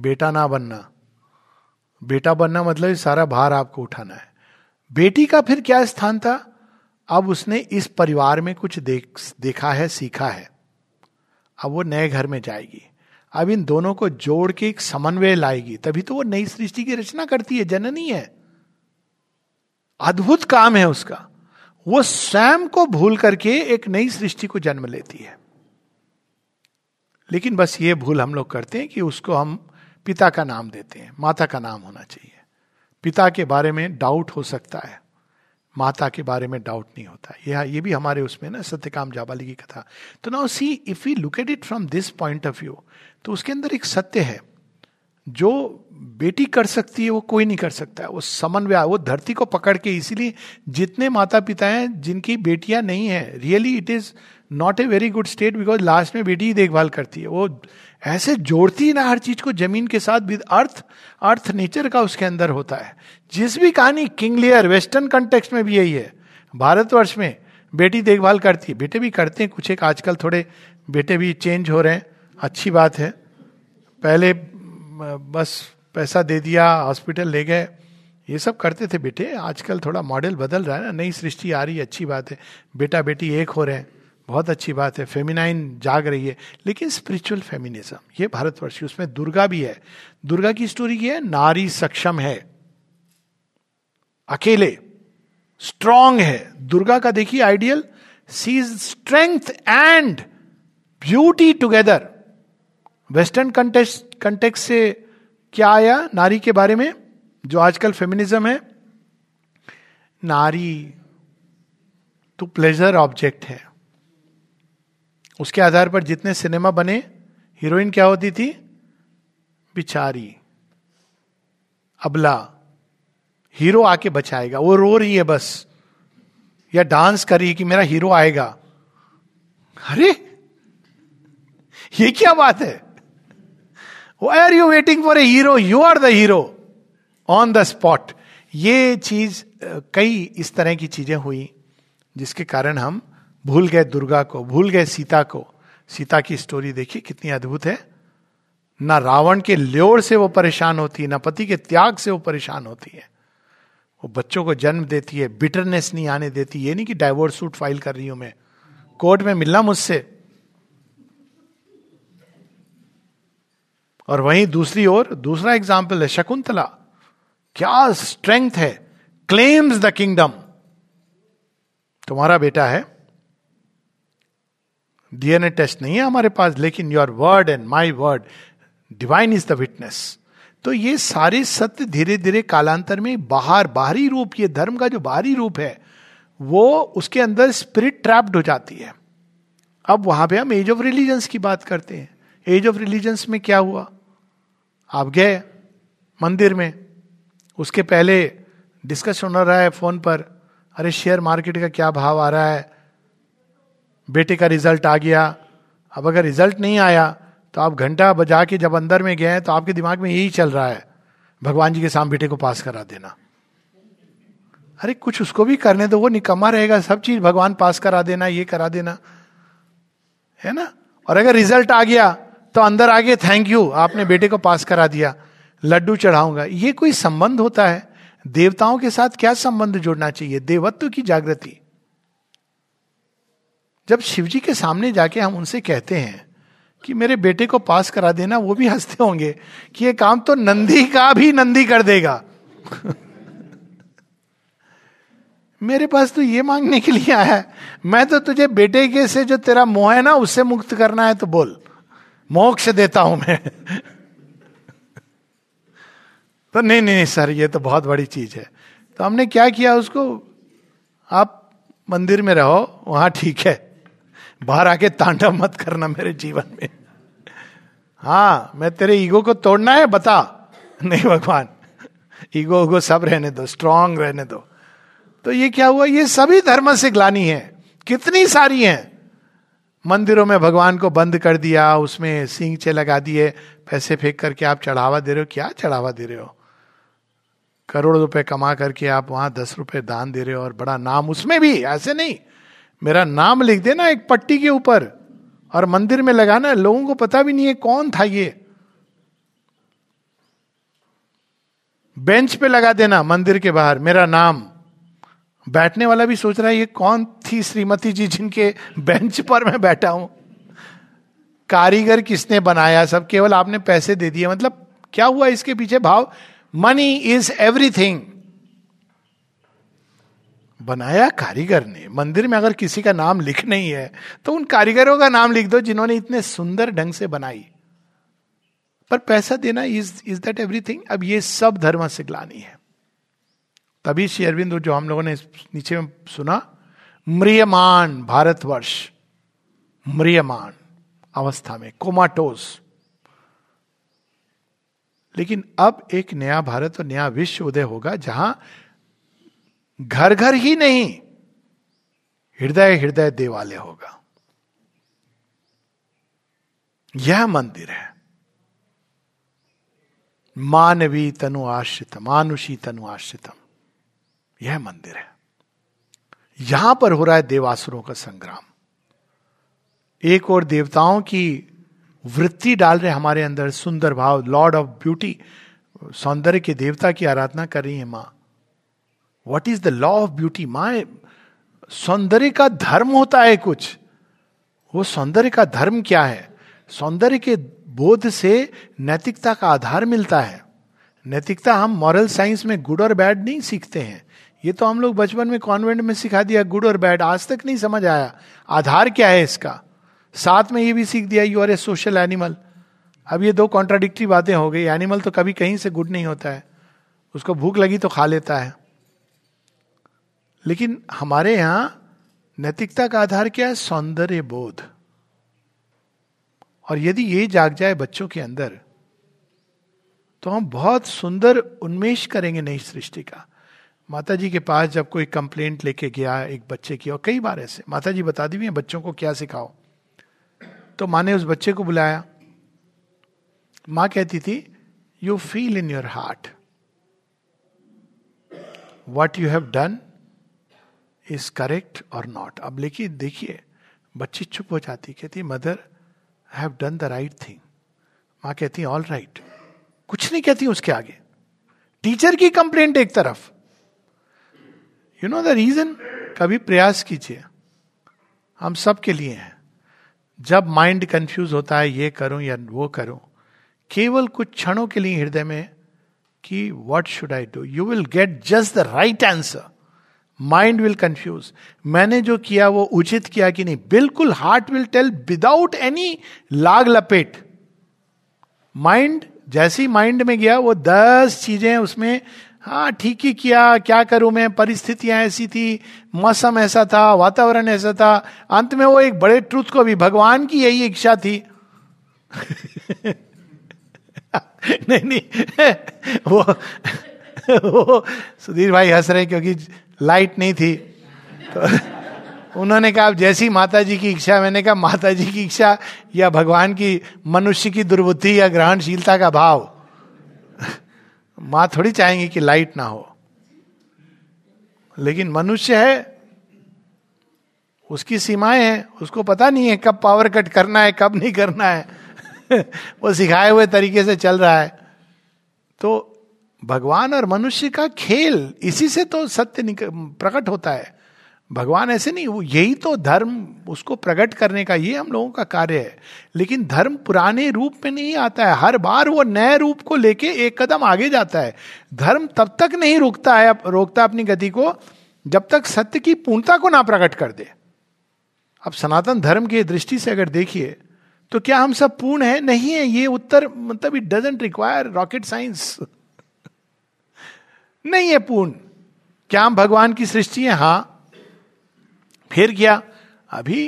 बेटा ना बनना। बेटा बनना मतलब सारा भार आपको उठाना है। बेटी का फिर क्या स्थान था? अब उसने इस परिवार में कुछ देख देखा है, सीखा है, अब वो नए घर में जाएगी, अब इन दोनों को जोड़ के एक समन्वय लाएगी, तभी तो वो नई सृष्टि की रचना करती है, जननी है। अद्भुत काम है उसका। वो स्वयं को भूल करके एक नई सृष्टि को जन्म लेती है। लेकिन बस ये भूल हम लोग करते हैं कि उसको हम पिता का नाम देते हैं। माता का नाम होना चाहिए। पिता के बारे में डाउट हो सकता है, माता के बारे में डाउट नहीं होता। यह ये भी हमारे उसमें ना सत्यकाम जाबाली की कथा। तो now see if we look at it from this point of view, तो उसके अंदर एक सत्य है जो बेटी कर सकती है वो कोई नहीं कर सकता है। वो समन्वय, वो धरती को पकड़ के, इसीलिए जितने माता पिता हैं जिनकी बेटियां नहीं है, really it is not a very good state, because last में बेटी ही देखभाल करती है। वो ऐसे जोड़ती है ना हर चीज को जमीन के साथ, विद अर्थ, अर्थ नेचर का उसके अंदर होता है। जिस भी कहानी किंग लेयर वेस्टर्न कंटेक्स्ट में भी यही है, भारतवर्ष में बेटी देखभाल करती है, बेटे भी करते हैं कुछ एक, आजकल थोड़े बेटे भी चेंज हो रहे हैं, अच्छी बात है। पहले बस पैसा दे दिया, हॉस्पिटल ले गए, ये सब करते थे बेटे। आजकल थोड़ा मॉडल बदल रहा है ना, नई सृष्टि आ रही है, अच्छी बात है। बेटा बेटी एक हो रहे हैं, बहुत अच्छी बात है। फेमिनाइन जाग रही है, लेकिन स्पिरिचुअल फेमिनिज्म ये भारतवर्ष, उसमें दुर्गा भी है। दुर्गा की स्टोरी ये है, नारी सक्षम है, अकेले स्ट्रांग है। दुर्गा का देखिए ideal, she is strength and beauty together. Western context context से क्या आया नारी के बारे में, जो आजकल फेमिनिज्म है? नारी तो प्लेजर ऑब्जेक्ट है। उसके आधार पर जितने सिनेमा बने, हीरोइन क्या होती थी? बिचारी, अबला, हीरो आके बचाएगा, वो रो रही है बस, या डांस कर रही है कि मेरा हीरो आएगा। अरे ये क्या बात है? Why are you waiting for a hero? You are the hero on the spot. ये चीज, कई इस तरह की चीजें हुई जिसके कारण हम भूल गए दुर्गा को, भूल गए सीता को। सीता की स्टोरी देखिए कितनी अद्भुत है ना। रावण के ल्योर से वो परेशान होती है, ना पति के त्याग से वो परेशान होती है। वो बच्चों को जन्म देती है, बिटरनेस नहीं आने देती। ये नहीं कि डाइवोर्स सूट फाइल कर रही हूं मैं, कोर्ट में मिलना मुझसे। और वहीं दूसरी ओर दूसरा एग्जाम्पल है शकुंतला, क्या स्ट्रेंथ है, क्लेम्स द किंगडम। तुम्हारा बेटा है, डीएनए टेस्ट नहीं है हमारे पास, लेकिन your word and my word, divine is the witness. तो ये सारे सत्य धीरे धीरे कालांतर में बाहर, बाहरी रूप, ये धर्म का जो बाहरी रूप है वो, उसके अंदर स्पिरिट ट्रैप्ड हो जाती है। अब वहां पे हम एज ऑफ रिलीजन्स की बात करते हैं। एज ऑफ रिलीजन्स में क्या हुआ? आप गए मंदिर में, उसके पहले डिस्कस होना रहा है फोन पर, अरे शेयर मार्केट का क्या भाव आ रहा है, बेटे का रिजल्ट आ गया। अब अगर रिजल्ट नहीं आया तो आप घंटा बजा के जब अंदर में गए तो आपके दिमाग में यही चल रहा है, भगवान जी के सामने बेटे को पास करा देना। अरे कुछ उसको भी करने दो, वो निकम्मा रहेगा, सब चीज भगवान पास करा देना, ये करा देना, है ना। और अगर रिजल्ट आ गया तो अंदर आगे थैंक यू, आपने बेटे को पास करा दिया, लड्डू चढ़ाऊंगा। ये कोई संबंध होता है? देवताओं के साथ क्या संबंध जोड़ना चाहिए? देवत्व की जागृति। जब शिवजी के सामने जाके हम उनसे कहते हैं कि मेरे बेटे को पास करा देना, वो भी हंसते होंगे कि ये काम तो नंदी का भी नंदी कर देगा मेरे पास तो ये मांगने के लिए आया है, मैं तो तुझे बेटे के से जो तेरा मोह है ना उससे मुक्त करना है, तो बोल मोक्ष देता हूं मैं तो नहीं नहीं सर, ये तो बहुत बड़ी चीज है। तो हमने क्या किया उसको, आप मंदिर में रहो वहां ठीक है, बाहर आके तांडव मत करना मेरे जीवन में। हाँ, मैं तेरे ईगो को तोड़ना है, बता। नहीं भगवान, ईगो उगो सब रहने दो, स्ट्रांग रहने दो। तो ये क्या हुआ? ये सभी धर्म से ग्लानी है, कितनी सारी है। मंदिरों में भगवान को बंद कर दिया, उसमें सिंगचे लगा दिए, पैसे फेंक करके आप चढ़ावा दे रहे हो। क्या चढ़ावा दे रहे हो? करोड़ रुपए कमा करके आप वहाँ दस रुपए दान दे रहे हो और बड़ा नाम, उसमें भी ऐसे नहीं, मेरा नाम लिख देना एक पट्टी के ऊपर और मंदिर में लगाना, लोगों को पता भी नहीं है कौन था ये। बेंच पे लगा देना मंदिर के बाहर मेरा नाम, बैठने वाला भी सोच रहा है ये कौन थी श्रीमती जी जिनके बेंच पर मैं बैठा हूं। कारीगर किसने बनाया? सब केवल आपने पैसे दे दिए। मतलब क्या हुआ इसके पीछे भाव? Money is everything. बनाया कारीगर ने मंदिर में, अगर किसी का नाम लिख नहीं है तो उन कारीगरों का नाम लिख दो जिन्होंने इतने सुंदर ढंग से बनाई, पर पैसा देना इज इज दैट एवरीथिंग? अब ये सब धर्म से ग्लानी है। तभी श्री अरविंद, जो हम लोगों ने नीचे में सुना, म्रियमान भारतवर्ष, म्रियमान अवस्था में, कोमाटोस। लेकिन अब एक नया भारत और नया विश्व उदय होगा जहां घर घर ही नहीं, हृदय हृदय देवालय होगा। यह मंदिर है मानवी तनु आश्रितम, मानुषी तनु आश्रितम, यह मंदिर है। यहां पर हो रहा है देवासुरों का संग्राम। एक और देवताओं की वृत्ति डाल रहे हमारे अंदर, सुंदर भाव, लॉर्ड ऑफ ब्यूटी, सौंदर्य के देवता की आराधना कर रही है मां। What is the law of beauty? मां, सौंदर्य का धर्म होता है कुछ। वो सौंदर्य का धर्म क्या है? सौंदर्य के बोध से नैतिकता का आधार मिलता है। नैतिकता हम मॉरल साइंस में गुड और बैड नहीं सीखते हैं, ये तो हम लोग बचपन में कॉन्वेंट में सिखा दिया गुड और बैड, आज तक नहीं समझ आया आधार क्या है इसका। साथ में ये भी सीख दिया you are a social animal. अब ये दो कॉन्ट्राडिक्टरी बातें हो गई। एनिमल तो कभी कहीं से गुड नहीं होता है, उसको भूख लगी तो खा लेता है। लेकिन हमारे यहां नैतिकता का आधार क्या है? सौंदर्य बोध। और यदि ये जाग जाए बच्चों के अंदर तो हम बहुत सुंदर उन्मेष करेंगे नई सृष्टि का। माता जी के पास जब कोई कंप्लेंट लेके गया एक बच्चे की, और कई बार ऐसे माता जी बता दी हुई है बच्चों को क्या सिखाओ, तो माँ ने उस बच्चे को बुलाया। माँ कहती थी you feel in your heart what you have done is correct और नॉट। अब लेकिन देखिए बच्ची चुप हो जाती, कहती mother I have done the right thing. माँ कहती ऑल राइट, कुछ नहीं कहती उसके आगे। टीचर की कंप्लेंट एक तरफ। You know the reason? कभी प्रयास कीजिए, हम सब के लिए हैं। जब माइंड कंफ्यूज होता है ये करूं या वो करूं, केवल कुछ क्षणों के लिए हृदय में कि what should I do, you will get just the right answer. Mind will confuse, मैंने जो किया वो उचित किया कि नहीं। बिल्कुल heart will tell without any लाग लपेट। माइंड जैसी माइंड में गया वो दस चीजें उसमें, हाँ ठीक ही किया, क्या करूं मैं, परिस्थितियां ऐसी थी, मौसम ऐसा था, वातावरण ऐसा था। अंत में वो एक बड़े ट्रुथ को भी, भगवान की यही इच्छा थी नहीं नहीं वो वो सुधीर भाई हंस रहे क्योंकि लाइट नहीं थी तो उन्होंने कहा जैसी माता जी की इच्छा। मैंने कहा माता जी की इच्छा या भगवान की, मनुष्य की दुर्बुद्धि या ग्रहणशीलता का भाव। माँ थोड़ी चाहेंगी कि लाइट ना हो, लेकिन मनुष्य है, उसकी सीमाएं हैं, उसको पता नहीं है कब पावर कट करना है कब नहीं करना है वो सिखाए हुए तरीके से चल रहा है। तो भगवान और मनुष्य का खेल, इसी से तो सत्य प्रकट होता है। भगवान ऐसे नहीं, वो यही तो धर्म, उसको प्रकट करने का ये हम लोगों का कार्य है। लेकिन धर्म पुराने रूप में नहीं आता है, हर बार वो नए रूप को लेके एक कदम आगे जाता है। धर्म तब तक नहीं रुकता है, रोकता अपनी गति को जब तक सत्य की पूर्णता को ना प्रकट कर दे। अब सनातन धर्म की दृष्टि से अगर देखिए तो क्या हम सब पूर्ण है? नहीं है। ये उत्तर मतलब it doesn't require rocket science नहीं है पूर्ण। क्या हम भगवान की सृष्टि है? हाँ, फिर क्या? अभी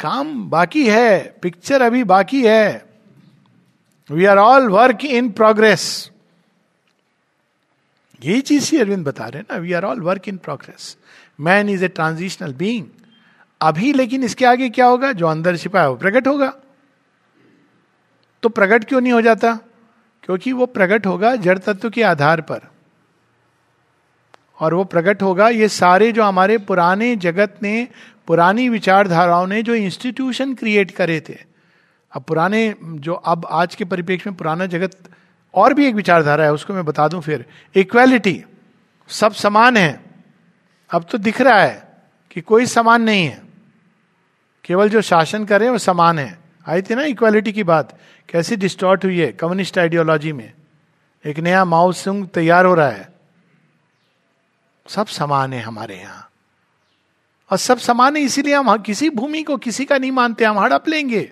काम बाकी है, पिक्चर अभी बाकी है। We are all work in progress. यही चीज श्री अरविंद बता रहे हैं ना, we are all work in progress. Man is a transitional being. अभी, लेकिन इसके आगे क्या होगा? जो अंदर छिपा है वो प्रकट होगा। तो प्रकट क्यों नहीं हो जाता? क्योंकि वो प्रकट होगा जड़ तत्व के आधार पर, और वो प्रकट होगा ये सारे जो हमारे पुराने जगत ने, पुरानी विचारधाराओं ने जो इंस्टीट्यूशन क्रिएट करे थे। अब पुराने जो अब आज के परिप्रेक्ष्य में पुराना जगत और भी एक विचारधारा है, उसको मैं बता दूं फिर, इक्वालिटी, सब समान है। अब तो दिख रहा है कि कोई समान नहीं है, केवल जो शासन करे वो समान है। आई थी ना इक्वालिटी की बात, कैसे डिस्टॉर्ट हुई है कम्युनिस्ट आइडियोलॉजी में। एक नया माओ संघ तैयार हो रहा है, सब समान है हमारे यहाँ, और सब समान है इसीलिए हम किसी भूमि को किसी का नहीं मानते, हम हड़प लेंगे,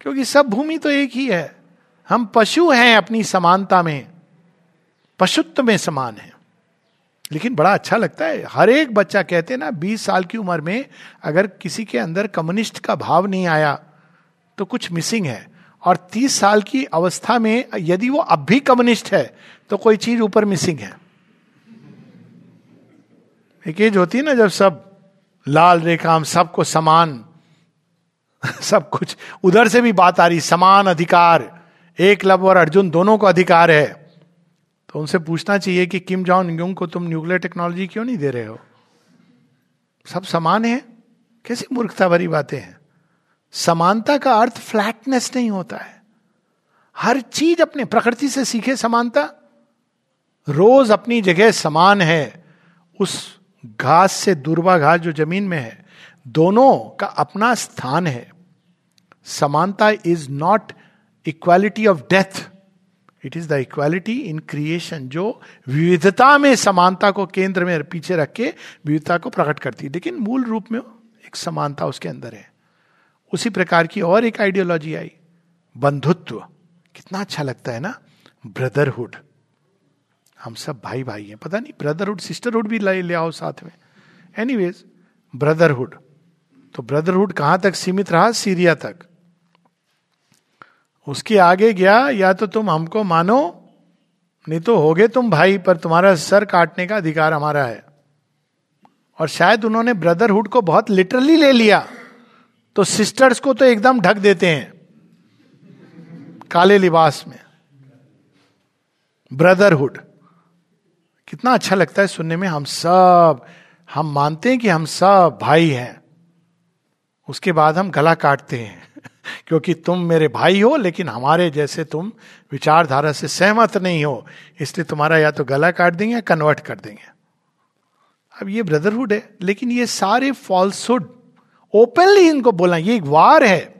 क्योंकि सब भूमि तो एक ही है। हम पशु हैं अपनी समानता में, पशुत्व में समान है। लेकिन बड़ा अच्छा लगता है, हर एक बच्चा, कहते हैं ना, बीस साल की उम्र में अगर किसी के अंदर कम्युनिस्ट का भाव नहीं आया तो कुछ मिसिंग है, और तीस साल की अवस्था में यदि वो अब भी कम्युनिस्ट है तो कोई चीज ऊपर मिसिंग है। एक एज होती है ना जब सब लाल रेखा, हम सबको समान, सब कुछ, उधर से भी बात आ रही, समान अधिकार, एकलव्य और अर्जुन दोनों को अधिकार है। तो उनसे पूछना चाहिए कि किम जॉन्ग उन को तुम न्यूक्लियर टेक्नोलॉजी क्यों नहीं दे रहे हो? सब समान है। कैसी मूर्खता भरी बातें हैं। समानता का अर्थ फ्लैटनेस नहीं होता है। हर चीज अपने प्रकृति से सीखे समानता, रोज अपनी जगह समान है, उस घास से दूरवा घास जो जमीन में है, दोनों का अपना स्थान है। समानता is not equality of death, it is the equality in creation, जो विविधता में समानता को केंद्र में पीछे रख के विविधता को प्रकट करती है, लेकिन मूल रूप में एक समानता उसके अंदर है। उसी प्रकार की और एक आइडियोलॉजी आई, बंधुत्व। कितना अच्छा लगता है ना, ब्रदरहुड, हम सब भाई भाई हैं। पता नहीं ब्रदरहुड सिस्टरहुड भी ले आओ साथ में। एनीवेज, ब्रदरहुड, तो ब्रदरहुड कहाँ तक सीमित रहा? सीरिया तक। उसके आगे गया, या तो तुम हमको मानो नहीं तो होगे तुम भाई, पर तुम्हारा सर काटने का अधिकार हमारा है। और शायद उन्होंने ब्रदरहुड को बहुत लिटरली ले लिया, तो सिस्टर्स को तो एकदम ढक देते हैं काले लिबास में। ब्रदरहुड कितना अच्छा लगता है सुनने में। हम सब, हम मानते हैं कि हम सब भाई हैं, उसके बाद हम गला काटते हैं क्योंकि तुम मेरे भाई हो लेकिन हमारे जैसे तुम विचारधारा से सहमत नहीं हो, इसलिए तुम्हारा या तो गला काट देंगे या कन्वर्ट कर देंगे। अब ये ब्रदरहुड है, लेकिन ये सारे फॉल्सहुड ओपनली इनको बोलना, ये एक वार है।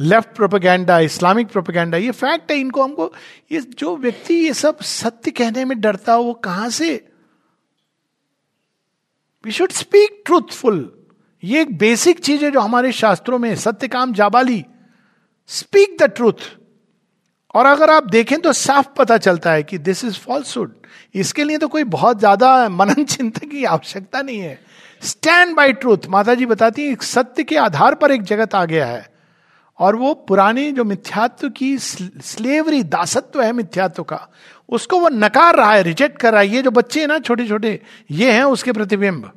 लेफ्ट प्रोपेगेंडा, इस्लामिक प्रोपेगेंडा, ये फैक्ट है। इनको हमको, ये जो व्यक्ति ये सब सत्य कहने में डरता हो वो कहां से? We should speak truthful. ये एक बेसिक चीज है जो हमारे शास्त्रों में, सत्य काम जाबाली, स्पीक द ट्रूथ। और अगर आप देखें तो साफ पता चलता है कि दिस इज फॉल्सहुड। इसके लिए तो कोई बहुत ज्यादा मनन चिंतन की आवश्यकता नहीं है। स्टैंड बाय ट्रूथ, माता जी बताती है। सत्य के आधार पर एक जगत आ गया है, और वो पुराने जो मिथ्यात्व की स्लेवरी, दासत्व है मिथ्यात्व का, उसको वो नकार रहा है, रिजेक्ट कर रहा है। ये जो बच्चे हैं ना छोटे छोटे, ये हैं उसके प्रतिबिंब।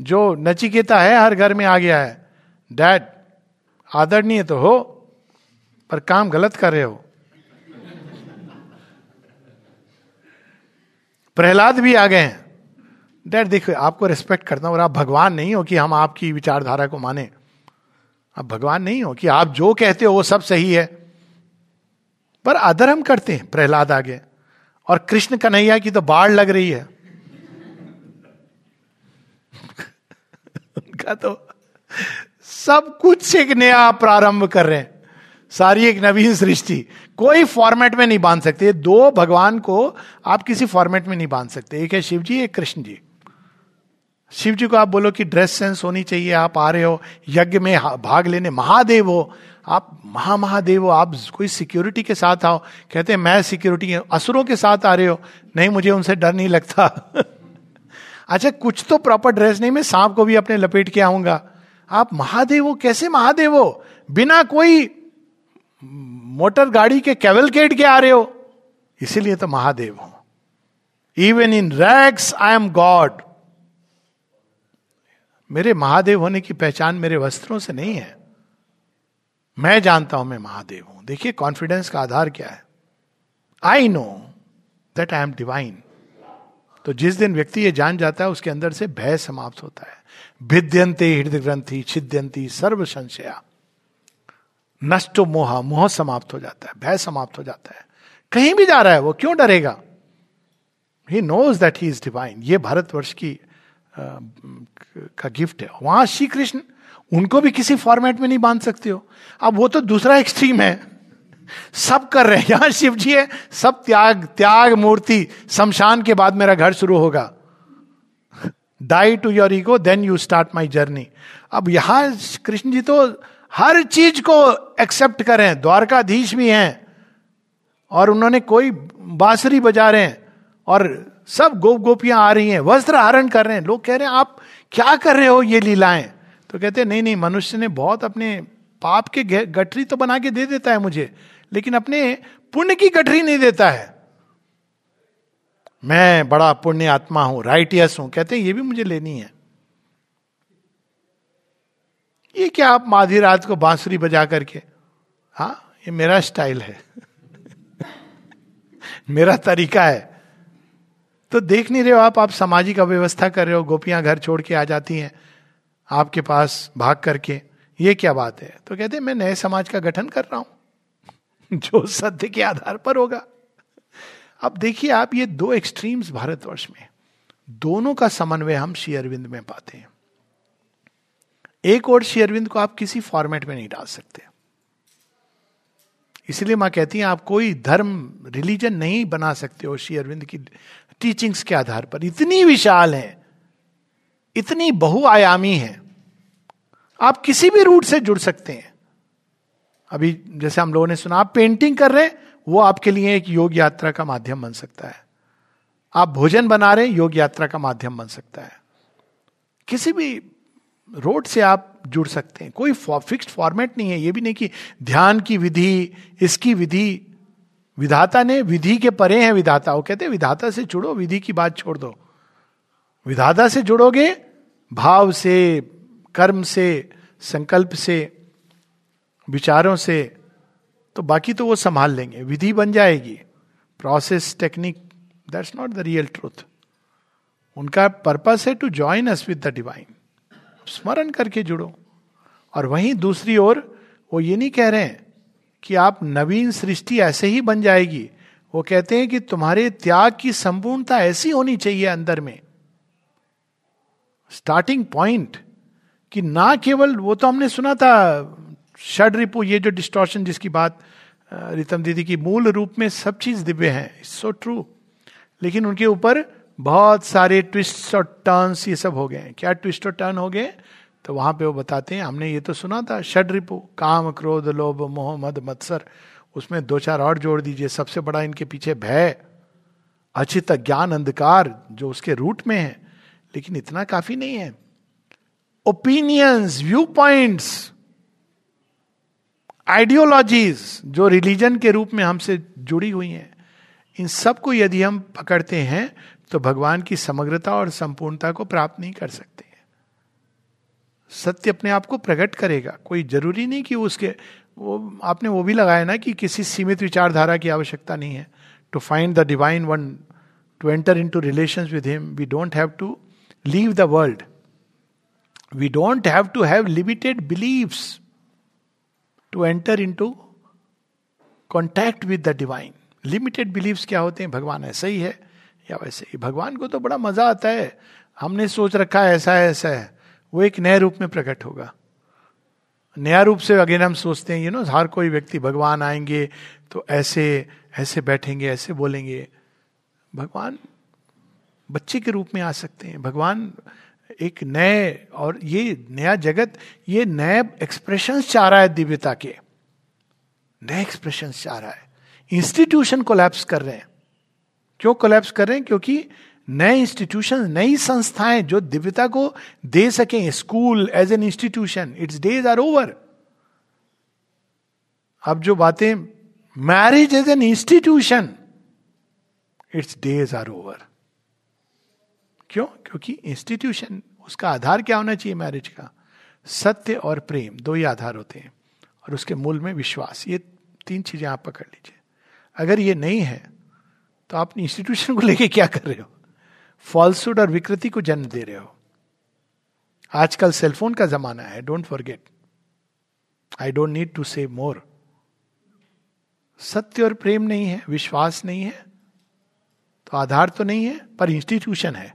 जो नचिकेता है हर घर में आ गया है, डैड आदरणीय तो हो पर काम गलत कर रहे हो। प्रहलाद भी आ गए हैं, डैड देखो आपको रिस्पेक्ट करता हूं और आप भगवान नहीं हो कि हम आपकी विचारधारा को माने। आप भगवान नहीं हो कि आप जो कहते हो वो सब सही है, पर आदर हम करते हैं। प्रहलाद आगे, और कृष्ण कन्हैया की तो बाढ़ लग रही है उनका तो सब कुछ एक नया प्रारंभ कर रहे हैं, सारी एक नवीन सृष्टि। कोई फॉर्मेट में नहीं बांध सकते, दो भगवान को आप किसी फॉर्मेट में नहीं बांध सकते, एक है शिव जी, एक कृष्ण जी। शिव जी को आप बोलो कि ड्रेस सेंस होनी चाहिए, आप आ रहे हो यज्ञ में भाग लेने, महादेव हो आप, महा महादेव हो आप, कोई सिक्योरिटी के साथ आओ। कहते हैं मैं सिक्योरिटी, असुरों के साथ आ रहे हो, नहीं मुझे उनसे डर नहीं लगता अच्छा कुछ तो प्रॉपर ड्रेस नहीं, मैं सांप को भी अपने लपेट के आऊंगा। आप महादेव हो, कैसे महादेव हो? बिना कोई मोटर गाड़ी के कैवलकेड के आ रहे हो, इसीलिए तो महादेव हो। Even in rags I am God, मेरे महादेव होने की पहचान मेरे वस्त्रों से नहीं है, मैं जानता हूं मैं महादेव हूं। देखिए कॉन्फिडेंस का आधार क्या है, I know that I am divine. तो जिस दिन व्यक्ति ये जान जाता है उसके अंदर से भय समाप्त होता है। भिद्यंते हृदय ग्रंथि छिद्यंती सर्व संशया, नष्टो मोह, मोह समाप्त हो जाता है, भय समाप्त हो जाता है। कहीं भी जा रहा है वो क्यों डरेगा, he knows that he is divine. ये भारतवर्ष की आ, का गिफ्ट है। वहां श्री कृष्ण, उनको भी किसी फॉर्मेट में नहीं बांध सकते हो। अब वो तो दूसरा एक्सट्रीम है, सब कर रहे हैं। यहां शिव जी है, सब त्याग त्याग मूर्ति, शमशान के बाद मेरा घर शुरू होगा, die to your ego then you start my journey. अब यहां कृष्ण जी तो हर चीज को एक्सेप्ट करें, द्वारकाधीश भी हैं और उन्होंने कोई बांसुरी बजा रहे हैं और सब गोप गोपियां आ रही हैं, वस्त्र हरण कर रहे हैं। लोग कह रहे हैं आप क्या कर रहे हो ये लीलाएं, तो कहते हैं नहीं नहीं, मनुष्य ने बहुत अपने पाप के गठरी तो बना के दे देता है मुझे, लेकिन अपने पुण्य की गठरी नहीं देता है। मैं बड़ा पुण्य आत्मा हूं, राइटियस हूं, कहते हैं ये भी मुझे लेनी है। ये क्या आप आधी रात को बांसुरी बजा करके, हाँ ये मेरा स्टाइल है मेरा तरीका है। तो देख नहीं रहे हो आप, आप सामाजिक अव्यवस्था कर रहे हो। गोपियां घर छोड़ के आ जाती हैं आपके पास भाग करके, ये क्या बात है। तो कहते हैं मैं नए समाज का गठन कर रहा हूं जो सत्य के आधार पर होगा। अब देखिए आप, ये दो एक्सट्रीम्स भारतवर्ष में, दोनों का समन्वय हम श्री अरविंद में पाते हैं। एक और श्री अरविंद को आप किसी फॉर्मेट में नहीं डाल सकते, इसलिए मां कहती हैं आप कोई धर्म रिलीजन नहीं बना सकते हो श्री अरविंद की टीचिंग्स के आधार पर। इतनी विशाल है, इतनी बहुआयामी है, आप किसी भी रूट से जुड़ सकते हैं। अभी जैसे हम लोगों ने सुना आप पेंटिंग कर रहे हैं, वो आपके लिए एक योग यात्रा का माध्यम बन सकता है। आप भोजन बना रहे हैं, योग यात्रा का माध्यम बन सकता है। किसी भी रोड से आप जुड़ सकते हैं, कोई फिक्स्ड फॉर्मेट नहीं है। ये भी नहीं कि ध्यान की विधि, इसकी विधि, विधाता ने विधि के परे हैं विधाता। वो कहते हैं विधाता से जुड़ो, विधि की बात छोड़ दो। विधाता से जुड़ोगे भाव से, कर्म से, संकल्प से, विचारों से, तो बाकी तो वो संभाल लेंगे, विधि बन जाएगी। Process, technique, that's not the real truth. उनका पर्पस है to join us with the divine. स्मरण करके जुड़ो। और वहीं दूसरी ओर वो ये नहीं कह रहे हैं कि आप नवीन सृष्टि ऐसे ही बन जाएगी। वो कहते हैं कि तुम्हारे त्याग की संपूर्णता ऐसी होनी चाहिए अंदर में, स्टार्टिंग पॉइंट, कि ना केवल वो तो हमने सुना था षड रिपु, ये जो डिस्टॉर्शन जिसकी बात रितम दीदी की, मूल रूप में सब चीज दिव्य है, इट्स सो ट्रू, लेकिन उनके ऊपर बहुत सारे ट्विस्ट और टर्न्स ये सब हो गए हैं। क्या ट्विस्ट और टर्न हो गए? तो वहां पे वो बताते हैं हमने ये तो सुना था षड रिपु, काम, क्रोध, लोभ, मोह, मद, मत्सर, उसमें दो चार और जोड़ दीजिए, सबसे बड़ा इनके पीछे भय, अचित, अज्ञान, अंधकार जो उसके रूट में है। लेकिन इतना काफी नहीं है। ओपिनियंस, व्यू पॉइंट्स, आइडियोलॉजीज जो रिलीजन के रूप में हमसे जुड़ी हुई हैं, इन सब को यदि हम पकड़ते हैं तो भगवान की समग्रता और संपूर्णता को प्राप्त नहीं कर सकते। सत्य अपने आप को प्रकट करेगा। कोई जरूरी नहीं कि उसके वो, आपने वो भी लगाया ना कि किसी सीमित विचारधारा की आवश्यकता नहीं है। To find the divine one, to enter into relations with him, we don't have to leave the world, we don't have to have limited beliefs to enter into contact with the divine. Limited beliefs क्या होते हैं? भगवान ऐसा ही है या वैसे ही। भगवान को तो बड़ा मजा आता है, हमने सोच रखा है ऐसा है ऐसा है, वो एक नए रूप में प्रकट होगा। नया रूप से अगेन हम सोचते हैं, यू नो, हर कोई व्यक्ति भगवान आएंगे तो ऐसे ऐसे बैठेंगे, ऐसे बोलेंगे। भगवान बच्चे के रूप में आ सकते हैं, भगवान एक नए, और ये नया जगत, ये नए एक्सप्रेशंस चाह रहा है दिव्यता के, नए एक्सप्रेशंस चाह रहा है। इंस्टीट्यूशन कोलैप्स कर रहे हैं। क्यों कोलैप्स कर रहे हैं? क्योंकि नए इंस्टीट्यूशन, नई संस्थाएं जो दिव्यता को दे सकें, school as an institution, its days are over. अब जो बातें, marriage as an institution, its days are over. क्यों? क्योंकि इंस्टीट्यूशन उसका आधार क्या होना चाहिए मैरिज का? सत्य और प्रेम, दो ही आधार होते हैं, और उसके मूल में विश्वास। ये तीन चीजें आप पकड़ लीजिए। अगर ये नहीं है तो आप इंस्टीट्यूशन को लेके क्या कर रहे हो? फॉल्सहुड और विकृति को जन्म दे रहे हो। आजकल सेलफोन का जमाना है, don't forget. I don't need to say more. सत्य और प्रेम नहीं है, विश्वास नहीं है, तो आधार तो नहीं है, पर इंस्टीट्यूशन है।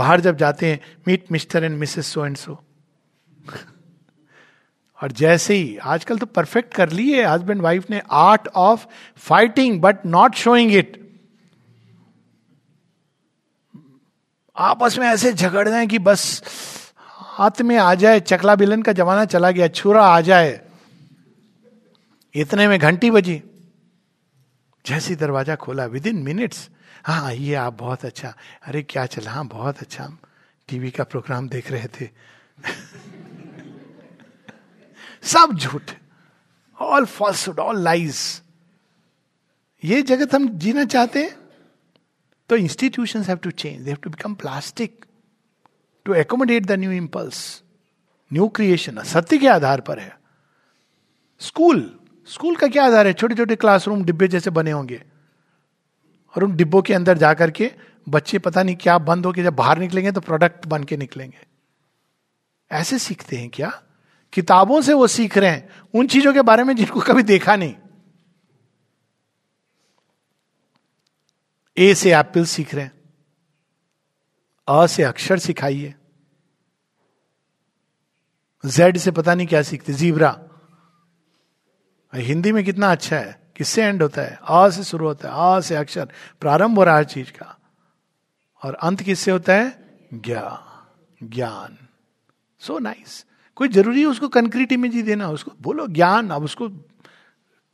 बाहर जब जाते हैं, meet mister and missus so and so, और जैसे ही आजकल तो परफेक्ट कर ली है हस्बैंड वाइफ ने, art of fighting but not showing it. आपस में ऐसे झगड़ रहे हैं कि बस हाथ में आ जाए, चकला बिलन का जमाना चला गया, छुरा आ जाए, इतने में घंटी बजी, जैसी दरवाजा खोला विद इन मिनट्स, हाँ ये आप बहुत अच्छा, अरे क्या चला, हाँ बहुत अच्छा, हम टीवी का प्रोग्राम देख रहे थे। सब झूठ, ऑल फॉल्सहुड, ऑल लाइज। ये जगत हम जीना चाहते हैं? तो institutions have to change, they have to become plastic to accommodate the new impulse, new creation. सत्य के आधार पर है। स्कूल, स्कूल का क्या आधार है? छोटे छोटे क्लासरूम डिब्बे जैसे बने होंगे, और उन डिब्बों के अंदर जाकर के बच्चे पता नहीं क्या बंद होकर जब बाहर निकलेंगे तो प्रोडक्ट बन के निकलेंगे। ऐसे सीखते हैं क्या? किताबों से वो सीख रहे हैं उन चीजों के बारे में जिनको कभी देखा नहीं। ए से एप्पल सीख रहे हैं, अ से अक्षर सिखाइए। जेड से पता नहीं क्या सीखते, जीब्रा। हिंदी में कितना अच्छा है, किससे एंड होता है? आ से शुरू होता है, आ से अक्षर प्रारंभ हो रहा है चीज का, और अंत किससे होता है? ज्ञान, ज्ञान। So nice. कोई जरूरी है उसको कंक्रीट इमेज ही देना? उसको बोलो ज्ञान। अब उसको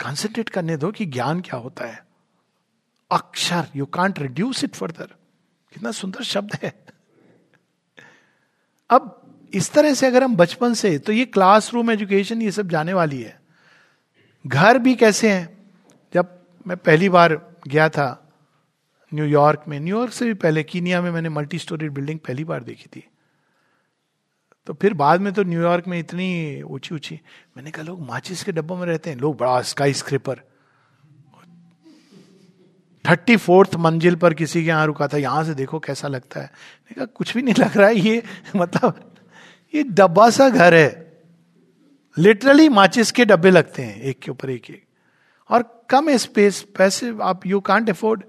कंसंट्रेट करने दो कि ज्ञान क्या होता है। अक्षर, you can't reduce it further. कितना सुंदर शब्द है। अब इस तरह से अगर हम बचपन से, तो ये क्लासरूम एजुकेशन ये सब जाने वाली है। घर भी कैसे हैं? जब मैं पहली बार गया था न्यूयॉर्क में, न्यूयॉर्क से भी पहले कीनिया में मैंने मल्टी स्टोरी बिल्डिंग पहली बार देखी थी। तो फिर बाद में तो न्यूयॉर्क में इतनी ऊंची ऊंची, मैंने कहा लोग माचिस के डब्बों में रहते हैं, लोग बड़ा स्काई स्क्रेपर। थर्टी फोर्थ मंजिल पर किसी के यहाँ रुका था, यहाँ से देखो कैसा लगता है। मैंने कहा कुछ भी नहीं लग रहा है ये, मतलब ये डब्बा सा घर है। लिटरली माचिस के डब्बे लगते हैं एक के ऊपर एक एक, और कम स्पेस, पैसे आप यू कांट अफोर्ड।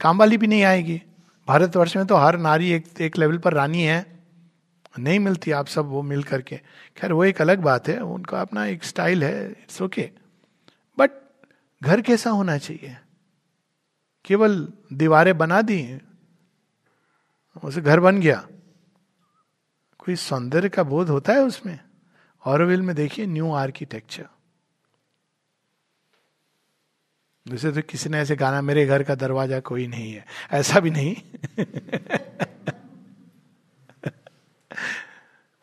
काम वाली भी नहीं आएगी। भारतवर्ष में तो हर नारी एक एक लेवल पर रानी है, नहीं मिलती आप सब वो मिल करके। खैर वो एक अलग बात है, उनका अपना एक स्टाइल है, इट्स ओके। बट घर कैसा होना चाहिए? केवल दीवारें बना दी, उसे घर बन गया? कोई सौंदर्य का बोध होता है उसमें? ऑरोविल में देखिए न्यू आर्किटेक्चर। वैसे तो किसी ने ऐसे गाना, मेरे घर का दरवाजा कोई नहीं है, ऐसा भी नहीं।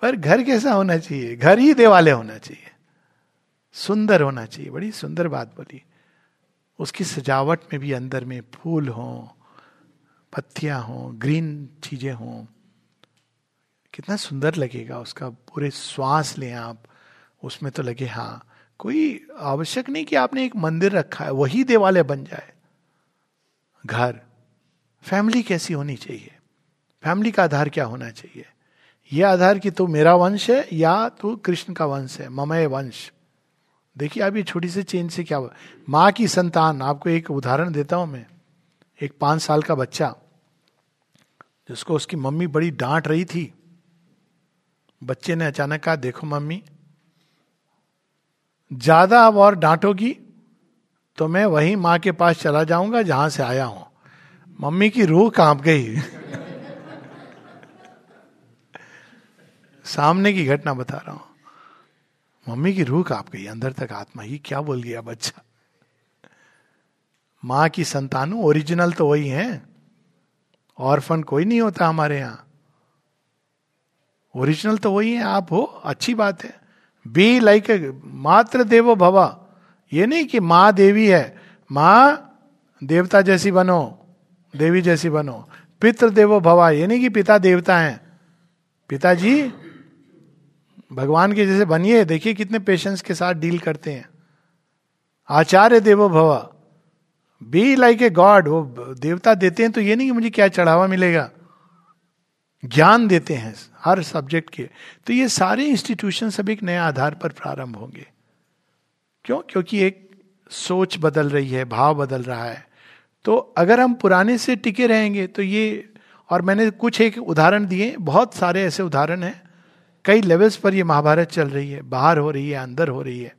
पर घर कैसा होना चाहिए? घर ही देवालय होना चाहिए, सुंदर होना चाहिए। बड़ी सुंदर बात बोली। उसकी सजावट में भी अंदर में फूल हों, पत्तियां हों, ग्रीन चीजें हों, कितना सुंदर लगेगा। उसका पूरे श्वास लें आप, उसमें तो लगे। हाँ, कोई आवश्यक नहीं कि आपने एक मंदिर रखा है वही देवालय बन जाए। घर, फैमिली कैसी होनी चाहिए? फैमिली का आधार क्या होना चाहिए? यह आधार कि तू मेरा वंश है या तू कृष्ण का वंश है, ममय वंश। देखिए आप ये छोटी सी चेंज से क्या हुआ? माँ की संतान, आपको एक उदाहरण देता हूँ मैं। एक पाँच साल का बच्चा जिसको उसकी मम्मी बड़ी डांट रही थी, बच्चे ने अचानक कहा, देखो मम्मी, ज्यादा अब और डांटोगी तो मैं वही माँ के पास चला जाऊंगा जहां से आया हूं। मम्मी की रूह कांप गई। सामने की घटना बता रहा हूं। मम्मी की रूह कांप गई, अंदर तक आत्मा, ये क्या बोल गया बच्चा? माँ की संतानों ओरिजिनल तो वही है, ऑर्फन कोई नहीं होता हमारे यहाँ। ओरिजिनल तो वही है, आप हो, अच्छी बात है। बी लाइक मात्र देवो भवा। ये नहीं कि माँ देवी है, माँ देवता जैसी बनो, देवी जैसी बनो। पितृ देवो भवा, ये नहीं कि पिता देवता हैं, पिताजी भगवान के जैसे बनिए। देखिए कितने पेशेंस के साथ डील करते हैं। आचार्य देवो भव, बी लाइक ए गॉड। वो देवता देते हैं तो ये नहीं कि मुझे क्या चढ़ावा मिलेगा, ज्ञान देते हैं हर सब्जेक्ट के। तो ये सारे इंस्टीट्यूशन सब एक नए आधार पर प्रारंभ होंगे। क्यों? क्योंकि एक सोच बदल रही है, भाव बदल रहा है। तो अगर हम पुराने से टिके रहेंगे तो ये, और मैंने कुछ एक उदाहरण दिए, बहुत सारे ऐसे उदाहरण हैं। कई लेवल्स पर ये महाभारत चल रही है, बाहर हो रही है, अंदर हो रही है।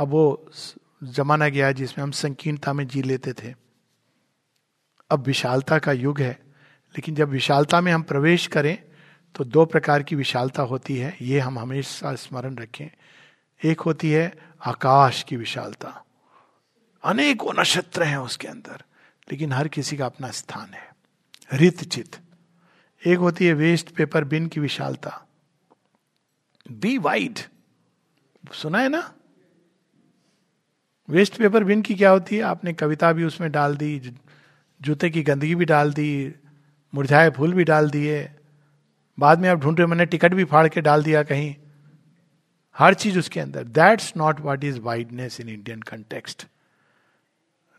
अब वो जमाना गया जिसमें हम संकीर्णता में जी लेते थे, अब विशालता का युग है। लेकिन जब विशालता में हम प्रवेश करें तो दो प्रकार की विशालता होती है, ये हम हमेशा स्मरण रखें। एक होती है आकाश की विशालता, अनेकों नक्षत्र हैं उसके अंदर, लेकिन हर किसी का अपना स्थान है, रितचित। एक होती है वेस्ट पेपर बिन की विशालता, बी वाइड, सुना है ना? वेस्ट पेपर बिन की क्या होती है? आपने कविता भी उसमें डाल दी, जूते की गंदगी भी डाल दी, मुरझाए फूल भी डाल दिए, बाद में आप ढूंढ रहे हो, मैंने टिकट भी फाड़ के डाल दिया कहीं, हर चीज उसके अंदर। That's not what is wideness in Indian context.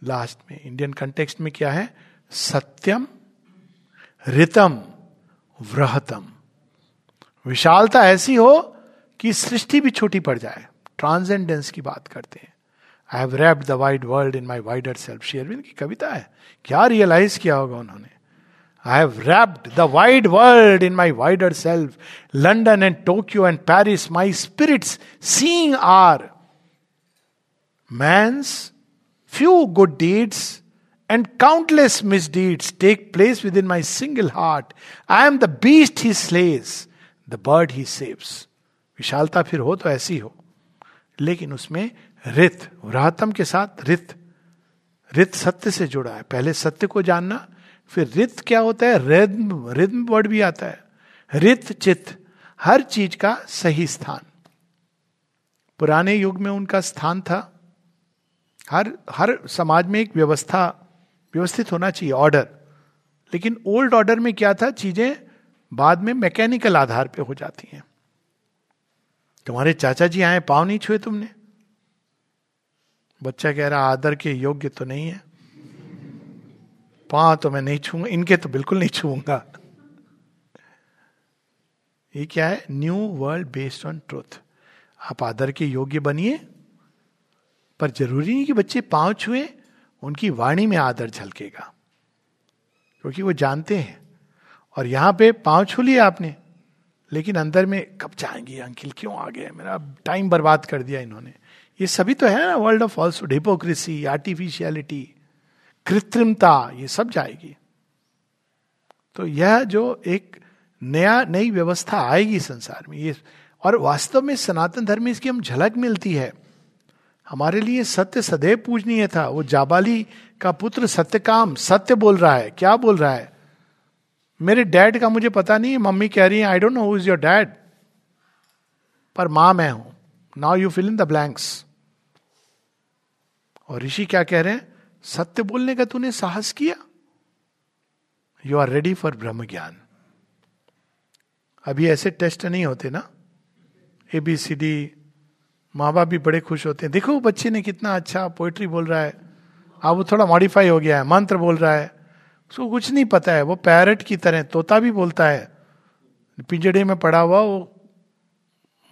Last में इंडियन कंटेक्स्ट में क्या है? सत्यम रितम वृहतम। विशालता ऐसी हो कि सृष्टि भी छोटी पड़ जाए। ट्रांसेंडेंस की बात करते हैं। I have wrapped the wide world in my wider self, Shri Aurobindo की कविता है। क्या रियलाइज किया होगा उन्होंने। I have wrapped the wide world in my wider self. London and Tokyo and Paris, my spirits seeing are man's few good deeds and countless misdeeds take place within my single heart. I am the beast he slays, the bird he saves. विशालता फिर हो तो ऐसी हो, लेकिन उसमें रित, राहतम के साथ रित। रित सत्य से जुड़ा है। पहले सत्य को जानना, फिर रित क्या होता है, रिद्म, रिद्म वर्ड भी आता है, रित चित, हर चीज का सही स्थान। पुराने युग में उनका स्थान था। हर हर समाज में एक व्यवस्था, व्यवस्थित होना चाहिए, ऑर्डर। लेकिन ओल्ड ऑर्डर में क्या था, चीजें बाद में मैकेनिकल आधार पे हो जाती हैं। तुम्हारे चाचा जी आए, पाँव नहीं छुए तुमने। बच्चा कह रहा आदर के योग्य तो नहीं है, पांव तो मैं नहीं छूंगा, इनके तो बिल्कुल नहीं छूंगा। ये क्या है? New world based on truth. आप आदर के योग्य बनिए, पर जरूरी नहीं कि बच्चे पांव छुए, उनकी वाणी में आदर झलकेगा, क्योंकि वो जानते हैं। और यहां पे पांव छू लिए आपने, लेकिन अंदर में कब जाएंगे, अंकिल क्यों आ गए, मेरा टाइम बर्बाद कर दिया इन्होंने। ये सभी तो है ना, world of falsehood, hypocrisy, artificiality, कृत्रिमता, ये सब जाएगी। तो यह जो एक नया नई व्यवस्था आएगी संसार में, ये, और वास्तव में सनातन धर्म में इसकी हम झलक मिलती है। हमारे लिए सत्य सदैव पूजनीय था। वो जाबाली का पुत्र सत्यकाम सत्य बोल रहा है। क्या बोल रहा है? मेरे डैड का मुझे पता नहीं, मम्मी कह रही है I don't know who is your dad, पर मां मैं हूं। Now you fill in the blanks. और ऋषि क्या कह रहे हैं? सत्य बोलने का तूने साहस किया, यू आर रेडी फॉर ब्रह्म ज्ञान। अभी ऐसे टेस्ट नहीं होते ना, ए बी सी डी। माँ बाप भी बड़े खुश होते हैं, देखो बच्चे ने कितना अच्छा पोइट्री बोल रहा है, अब वो थोड़ा मॉडिफाई हो गया है, मंत्र बोल रहा है, उसको कुछ नहीं पता है, वो पैरट की तरह। तोता भी बोलता है, पिंजड़े में पड़ा हुआ, वो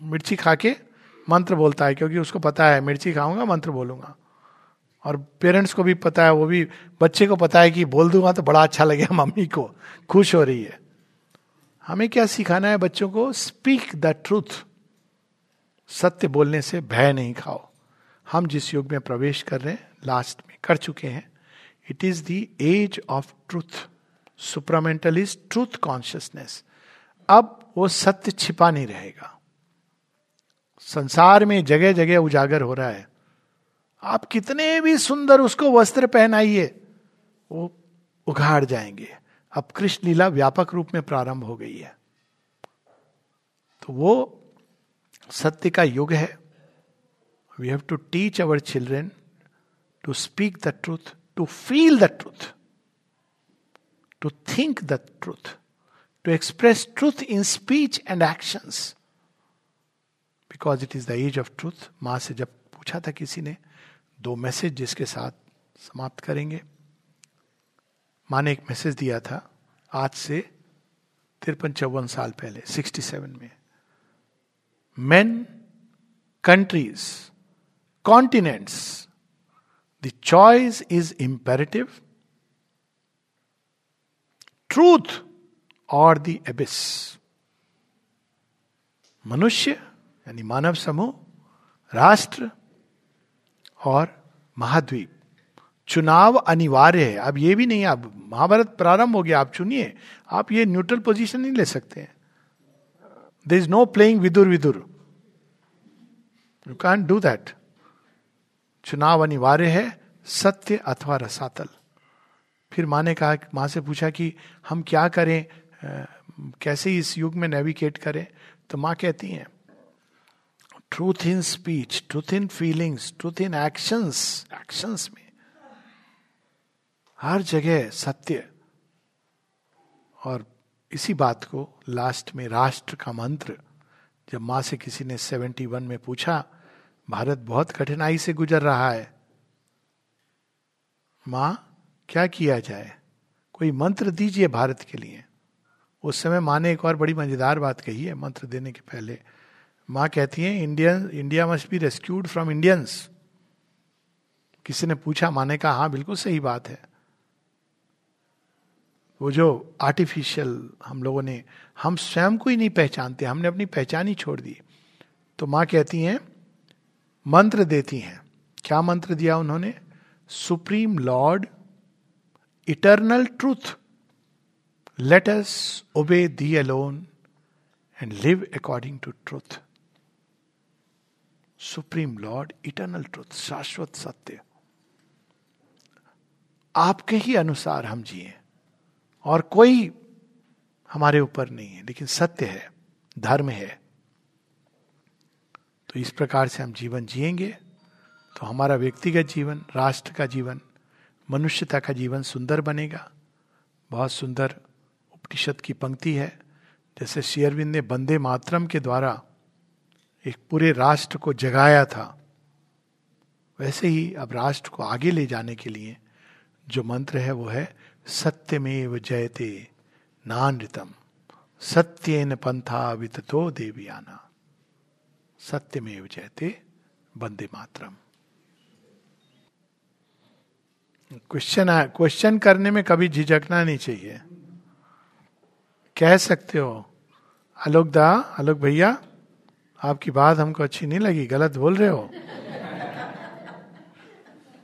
मिर्ची खा के मंत्र बोलता है, क्योंकि उसको पता है मिर्ची खाऊंगा मंत्र बोलूंगा। और पेरेंट्स को भी पता है, वो भी, बच्चे को पता है कि बोल दूंगा तो बड़ा अच्छा लगेगा, मम्मी को खुश हो रही है। हमें क्या सिखाना है बच्चों को? Speak the truth. सत्य बोलने से भय नहीं खाओ। हम जिस युग में प्रवेश कर रहे हैं, लास्ट में कर चुके हैं, it is the age of truth, supramentalist truth consciousness. अब वो सत्य छिपा नहीं रहेगा। संसार में जगह जगह उजागर हो रहा है। आप कितने भी सुंदर उसको वस्त्र पहनाइए, वो उघाड़ जाएंगे। अब कृष्ण लीला व्यापक रूप में प्रारंभ हो गई है, तो वो सत्य का युग है। We have to teach our children to speak the truth, to feel the truth, to think the truth. to express truth in speech and actions. Because it is the age of truth. माँ से जब पूछा था किसी ने दो मैसेज जिसके साथ समाप्त करेंगे, माँ ने एक मैसेज दिया था आज से तिरपन चौवन साल पहले सड़सठ में. Men, countries, continents, the choice is imperative. Truth or the abyss. मनुष्य यानी मानव समूह, राष्ट्र और महाद्वीप. चुनाव अनिवार्य है. अब ये भी नहीं, अब महाभारत प्रारंभ हो गया, आप चुनिए. आप ये न्यूट्रल पोजीशन नहीं ले सकते हैं. There is no playing Vidur Vidur. You can't do that. चुनाव अनिवार्य है, सत्य अथवा रसातल. फिर माँ ने कहा, माँ से पूछा कि हम क्या करें, कैसे इस युग में नेविगेट करें. तो माँ कहती हैं truth in speech, truth in feelings, truth in actions. Actions में हर जगह सत्य. और इसी बात को लास्ट में राष्ट्र का मंत्र, जब माँ से किसी ने इकहत्तर में पूछा भारत बहुत कठिनाई से गुजर रहा है माँ क्या किया जाए, कोई मंत्र दीजिए भारत के लिए. उस समय माँ ने एक और बड़ी मजेदार बात कही है मंत्र देने के पहले. माँ कहती है Indian India must be rescued from Indians. किसी ने पूछा, माँ ने कहा हाँ बिल्कुल सही बात है. वो जो आर्टिफिशियल हम लोगों ने, हम स्वयं को ही नहीं पहचानते, हमने अपनी पहचान ही छोड़ दी. तो माँ कहती हैं, मंत्र देती हैं. क्या मंत्र दिया उन्होंने? Supreme Lord eternal truth, let us obey thee alone and live according to truth. Supreme Lord eternal truth, शाश्वत सत्य, आपके ही अनुसार हम जिए और कोई हमारे ऊपर नहीं है, लेकिन सत्य है, धर्म है. तो इस प्रकार से हम जीवन जिएंगे तो हमारा व्यक्तिगत जीवन, राष्ट्र का जीवन, मनुष्यता का जीवन सुंदर बनेगा. बहुत सुंदर उपनिषद की पंक्ति है. जैसे श्री अरविंद ने वंदे मातरम के द्वारा एक पूरे राष्ट्र को जगाया था, वैसे ही अब राष्ट्र को आगे ले जाने के लिए जो मंत्र है वो है सत्यमेव जयते नानृतम सत्येन पंथा विततो देवयाना. सत्यमेव जयते, वंदे मातरम. क्वेश्चन क्वेश्चन करने में कभी झिझकना नहीं चाहिए. कह सकते हो आलोक दा, आलोक भैया आपकी बात हमको अच्छी नहीं लगी, गलत बोल रहे हो.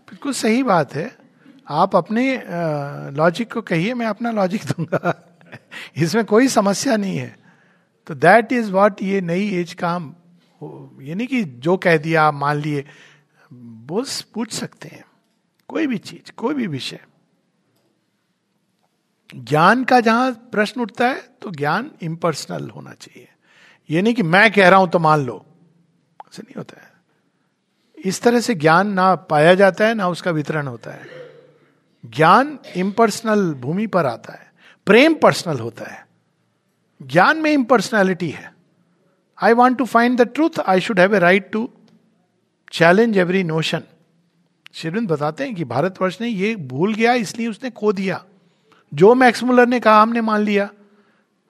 बिल्कुल सही बात है. आप अपने लॉजिक को कहिए, मैं अपना लॉजिक दूंगा. इसमें कोई समस्या नहीं है. तो दैट इज व्हाट ये नई एज का हम, ये नहीं कि जो कह दिया आप मान लिए. बस पूछ सकते हैं कोई भी चीज, कोई भी विषय. ज्ञान का जहां प्रश्न उठता है तो ज्ञान इम्पर्सनल होना चाहिए. ये नहीं कि मैं कह रहा हूं तो मान लो, ऐसे नहीं होता है. इस तरह से ज्ञान ना पाया जाता है, ना उसका वितरण होता है. ज्ञान इम्पर्सनल भूमि पर आता है. प्रेम पर्सनल होता है, ज्ञान में इम्पर्सनैलिटी है. I want to find the truth, I should have a right to challenge every notion. श्रीविंद बताते हैं कि भारतवर्ष ने ये भूल गया, इसलिए उसने खो दिया. जो मैक्स मुलर ने कहा हमने मान लिया.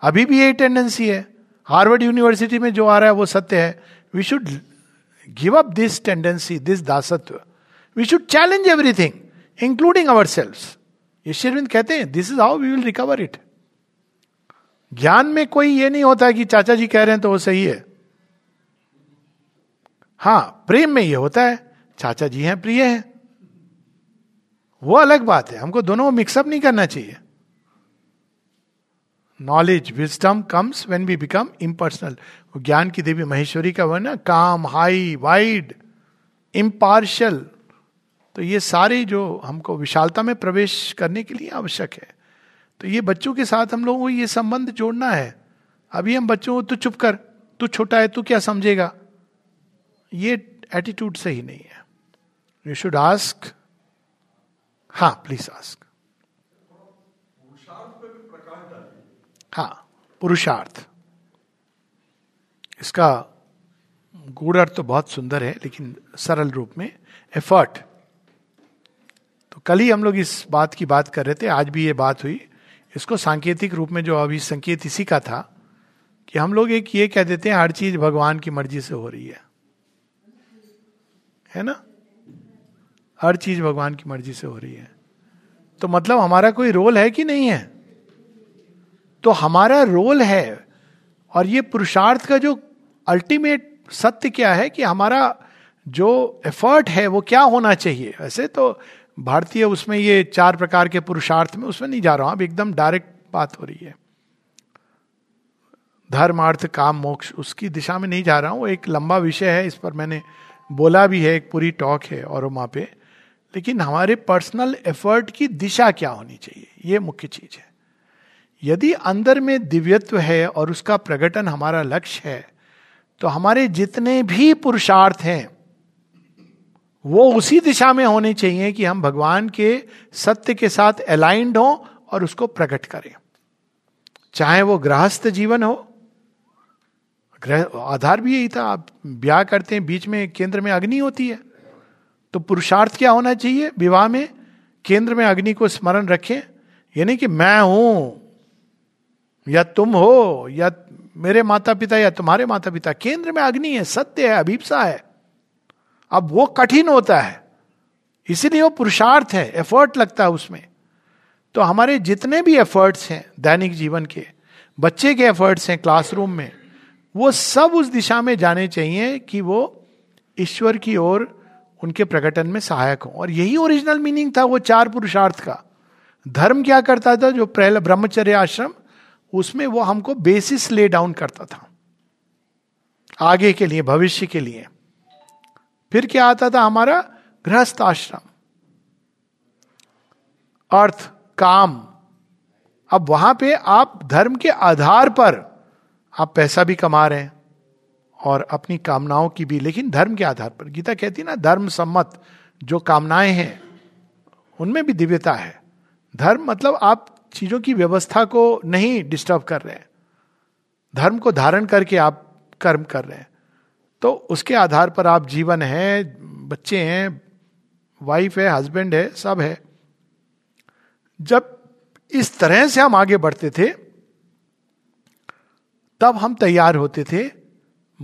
अभी भी यही टेंडेंसी है. हार्वर्ड यूनिवर्सिटी में जो आ रहा है वो सत्य है. We should give up this tendency, this दासत्व. We should challenge everything including our selves. ये श्री अरविंद कहते हैं this is how we will recover it. ज्ञान में कोई ये नहीं होता है कि चाचा जी कह रहे हैं तो वो सही है. हाँ, प्रेम में ये होता है चाचा जी हैं, प्रिय हैं, वो अलग बात है. हमको दोनों मिक्सअप नहीं करना चाहिए. Knowledge wisdom comes when we become impersonal. ज्ञान की देवी महेश्वरी का वर्ण काम, हाई, वाइड, इम्पार्शियल. तो ये सारे जो हमको विशालता में प्रवेश करने के लिए आवश्यक है. तो ये बच्चों के साथ हम लोगों को ये संबंध जोड़ना है. अभी हम बच्चों को तू चुप कर, तू छोटा है, तू क्या समझेगा, ये एटीट्यूड सही नहीं है. You should ask. हाँ, प्लीज आस्क. हाँ, पुरुषार्थ। इसका गूढ़ अर्थ तो बहुत सुंदर है लेकिन सरल रूप में एफर्ट। तो कल ही हम लोग इस बात की बात कर रहे थे, आज भी ये बात हुई। इसको सांकेतिक रूप में जो अभी संकेत इसी का था कि हम लोग एक ये कह देते हैं हर चीज भगवान की मर्जी से हो रही है, है ना, हर चीज भगवान की मर्जी से हो रही है। तो मतलब हमारा कोई रोल है कि नहीं है? तो हमारा रोल है। और ये पुरुषार्थ का जो अल्टीमेट सत्य क्या है कि हमारा जो एफर्ट है वो क्या होना चाहिए। वैसे तो भारतीय उसमें ये चार प्रकार के पुरुषार्थ में उसमें नहीं जा रहा हूं, अब एकदम डायरेक्ट बात हो रही है। धर्म अर्थ काम मोक्ष उसकी दिशा में नहीं जा रहा हूं, वो एक लंबा विषय है, इस पर मैंने बोला भी है, एक पूरी टॉक है और वहाँ पे। लेकिन हमारे पर्सनल एफर्ट की दिशा क्या होनी चाहिए, ये मुख्य चीज है। यदि अंदर में दिव्यत्व है और उसका प्रकटन हमारा लक्ष्य है तो हमारे जितने भी पुरुषार्थ हैं वो उसी दिशा में होने चाहिए कि हम भगवान के सत्य के साथ अलाइंड हों और उसको प्रकट करें। चाहे वो गृहस्थ जीवन हो, आधार भी यही था, आप ब्याह करते हैं बीच में केंद्र में अग्नि होती है, तो पुरुषार्थ क्या होना चाहिए विवाह में? केंद्र में अग्नि को स्मरण रखें। यानी कि मैं हूं या तुम हो या मेरे माता पिता या तुम्हारे माता पिता, केंद्र में अग्नि है, सत्य है, अभिप्सा है। अब वो कठिन होता है, इसीलिए वो पुरुषार्थ है, एफर्ट लगता है उसमें। तो हमारे जितने भी एफर्ट्स हैं दैनिक जीवन के, बच्चे के एफर्ट्स हैं क्लासरूम में, वो सब उस दिशा में जाने चाहिए कि वो ईश्वर की ओर उनके प्रकटन में सहायक हो। और यही ओरिजिनल मीनिंग था वो चार पुरुषार्थ का। धर्म क्या करता था? जो पहला ब्रह्मचर्य आश्रम, उसमें वो हमको बेसिस ले डाउन करता था आगे के लिए, भविष्य के लिए। फिर क्या आता था हमारा? गृहस्थ आश्रम, अर्थ काम। अब वहां पे आप धर्म के आधार पर आप पैसा भी कमा रहे हैं और अपनी कामनाओं की भी, लेकिन धर्म के आधार पर। गीता कहती है ना, धर्म सम्मत जो कामनाएं हैं उनमें भी दिव्यता है। धर्म मतलब आप चीजों की व्यवस्था को नहीं डिस्टर्ब कर रहे हैं, धर्म को धारण करके आप कर्म कर रहे हैं। तो उसके आधार पर आप जीवन है, बच्चे हैं, वाइफ है, हस्बैंड है, सब है। जब इस तरह से हम आगे बढ़ते थे तब हम तैयार होते थे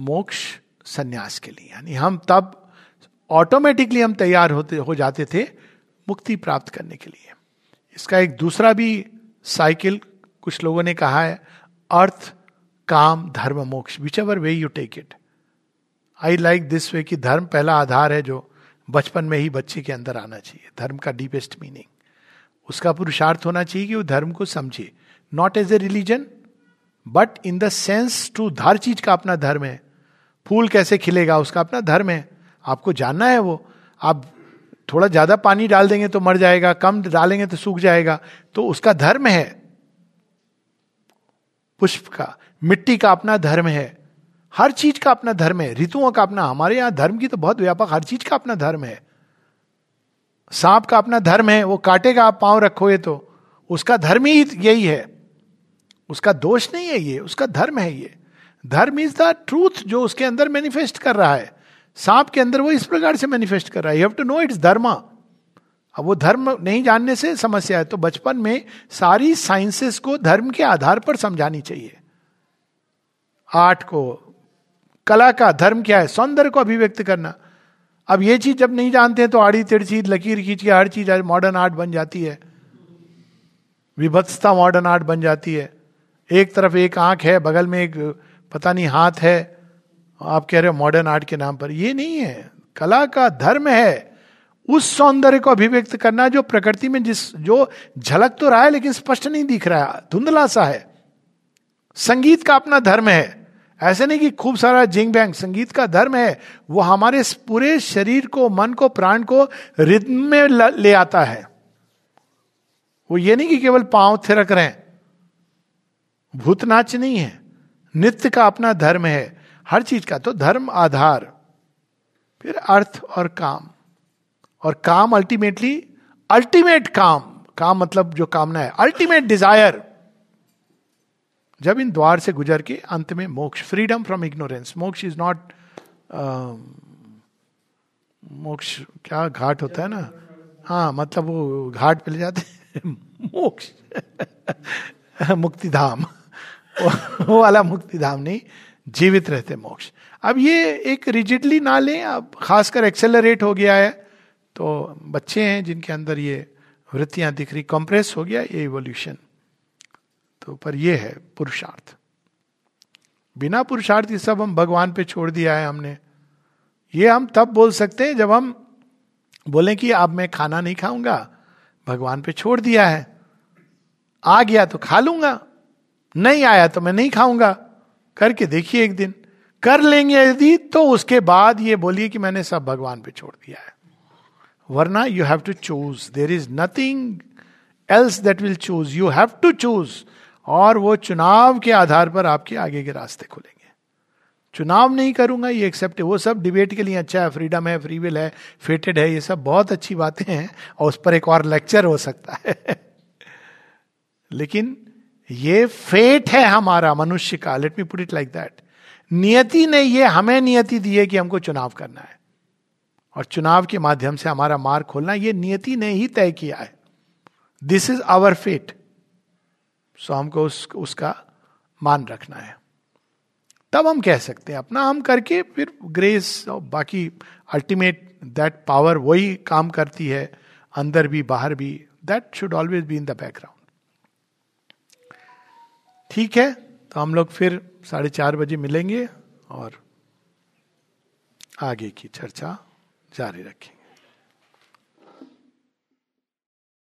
मोक्ष संन्यास के लिए। यानी हम तब ऑटोमेटिकली हम तैयार होते हो जाते थे मुक्ति प्राप्त करने के लिए। इसका एक दूसरा भी साइकिल कुछ लोगों ने कहा है, अर्थ काम धर्म मोक्ष, whichever way you take it. I like this way कि धर्म पहला आधार है जो बचपन में ही बच्चे के अंदर आना चाहिए, धर्म का डीपेस्ट मीनिंग। उसका पुरुषार्थ होना चाहिए कि वो धर्म को समझे, not as a religion but in the sense to. हर चीज का अपना धर्म है, फूल कैसे खिलेगा उसका अपना धर्म है, आपको जानना है वो। आप थोड़ा ज्यादा पानी डाल देंगे तो मर जाएगा, कम डालेंगे तो सूख जाएगा, तो उसका धर्म है। पुष्प का, मिट्टी का अपना धर्म है, हर चीज का अपना धर्म है, ऋतुओं का अपना। हमारे यहां धर्म की तो बहुत व्यापक, हर चीज का अपना धर्म है। सांप का अपना धर्म है, वो काटेगा आप पांव रखोगे तो, उसका धर्म ही यही है, उसका दोष नहीं है ये, उसका धर्म है ये। धर्म इज द ट्रूथ जो उसके अंदर मैनिफेस्ट कर रहा है। सांप के अंदर वो इस प्रकार से मैनिफेस्ट कर रहा है, you have to know its धर्म। अब वो धर्म नहीं जानने से समस्या है। तो बचपन में सारी साइंसेस को धर्म के आधार पर समझानी चाहिए। आर्ट को, कला का धर्म क्या है? सौंदर्य को अभिव्यक्त करना। अब ये चीज जब नहीं जानते हैं तो आड़ी तिरछी लकीर खींच के हर चीज मॉडर्न आर्ट बन जाती है, विभत्सता मॉडर्न आर्ट बन जाती है। एक तरफ एक आंख है, बगल में एक पता नहीं हाथ है, आप कह रहे हो मॉडर्न आर्ट के नाम पर। ये नहीं है, कला का धर्म है उस सौंदर्य को अभिव्यक्त करना जो प्रकृति में, जिस जो झलक तो रहा है लेकिन स्पष्ट नहीं दिख रहा है, धुंधला सा है। संगीत का अपना धर्म है, ऐसे नहीं कि खूब सारा जिंग बैंग। संगीत का धर्म है वो हमारे पूरे शरीर को, मन को, प्राण को रिदम में ले आता है। वो ये नहीं कि केवल पांव थिरक रहे हैं, भूत नाच नहीं है। नृत्य का अपना धर्म है, हर चीज का। तो धर्म आधार, फिर अर्थ और काम। और काम अल्टीमेटली, अल्टीमेट काम, काम मतलब जो कामना है, अल्टीमेट डिजायर। जब इन द्वार से गुजर के अंत में मोक्ष, freedom from ignorance. Moksha is not moksha, क्या घाट होता है ना, हाँ मतलब वो घाट पे ले जाते हैं मोक्ष मुक्तिधाम वो वाला मुक्तिधाम नहीं, जीवित रहते मोक्ष. अब ये एक रिजिडली ना लें, अब खासकर एक्सेलरेट हो गया है तो बच्चे हैं जिनके अंदर ये वृत्तियां दिख रही, कंप्रेस हो गया ये इवोल्यूशन. तो पर ये है पुरुषार्थ. बिना पुरुषार्थ ये सब हम भगवान पे छोड़ दिया है हमने. ये हम तब बोल सकते हैं जब हम बोलें कि अब मैं खाना नहीं खाऊंगा, भगवान पे छोड़ दिया है. आ गया तो खा लूंगा, नहीं आया तो मैं नहीं खाऊंगा. करके देखिए एक दिन, कर लेंगे यदि तो उसके बाद ये बोलिए कि मैंने सब भगवान पे छोड़ दिया है. वरना you have to choose, there is nothing else that will choose, you have to choose. और वो चुनाव के आधार पर आपके आगे के रास्ते खुलेंगे. चुनाव नहीं करूंगा ये एक्सेप्ट, वो सब डिबेट के लिए अच्छा है, फ्रीडम है, फ्री विल है, फेटेड है, ये सब बहुत अच्छी बातें हैं और उस पर एक और लेक्चर हो सकता है लेकिन ये फेट है हमारा मनुष्य का, let me put it like that. नियति ने ये हमें नियति दी है कि हमको चुनाव करना है और चुनाव के माध्यम से हमारा मार्ग खोलना, ये नियति ने ही तय किया है. This is our fate. So हमको उस, उसका मान रखना है. तब हम कह सकते हैं अपना हम करके, फिर ग्रेस और बाकी अल्टीमेट दैट पावर वही काम करती है अंदर भी बाहर भी. That should always be in the background. ठीक है, तो हम लोग फिर साढ़े चार बजे मिलेंगे और आगे की चर्चा जारी रखें.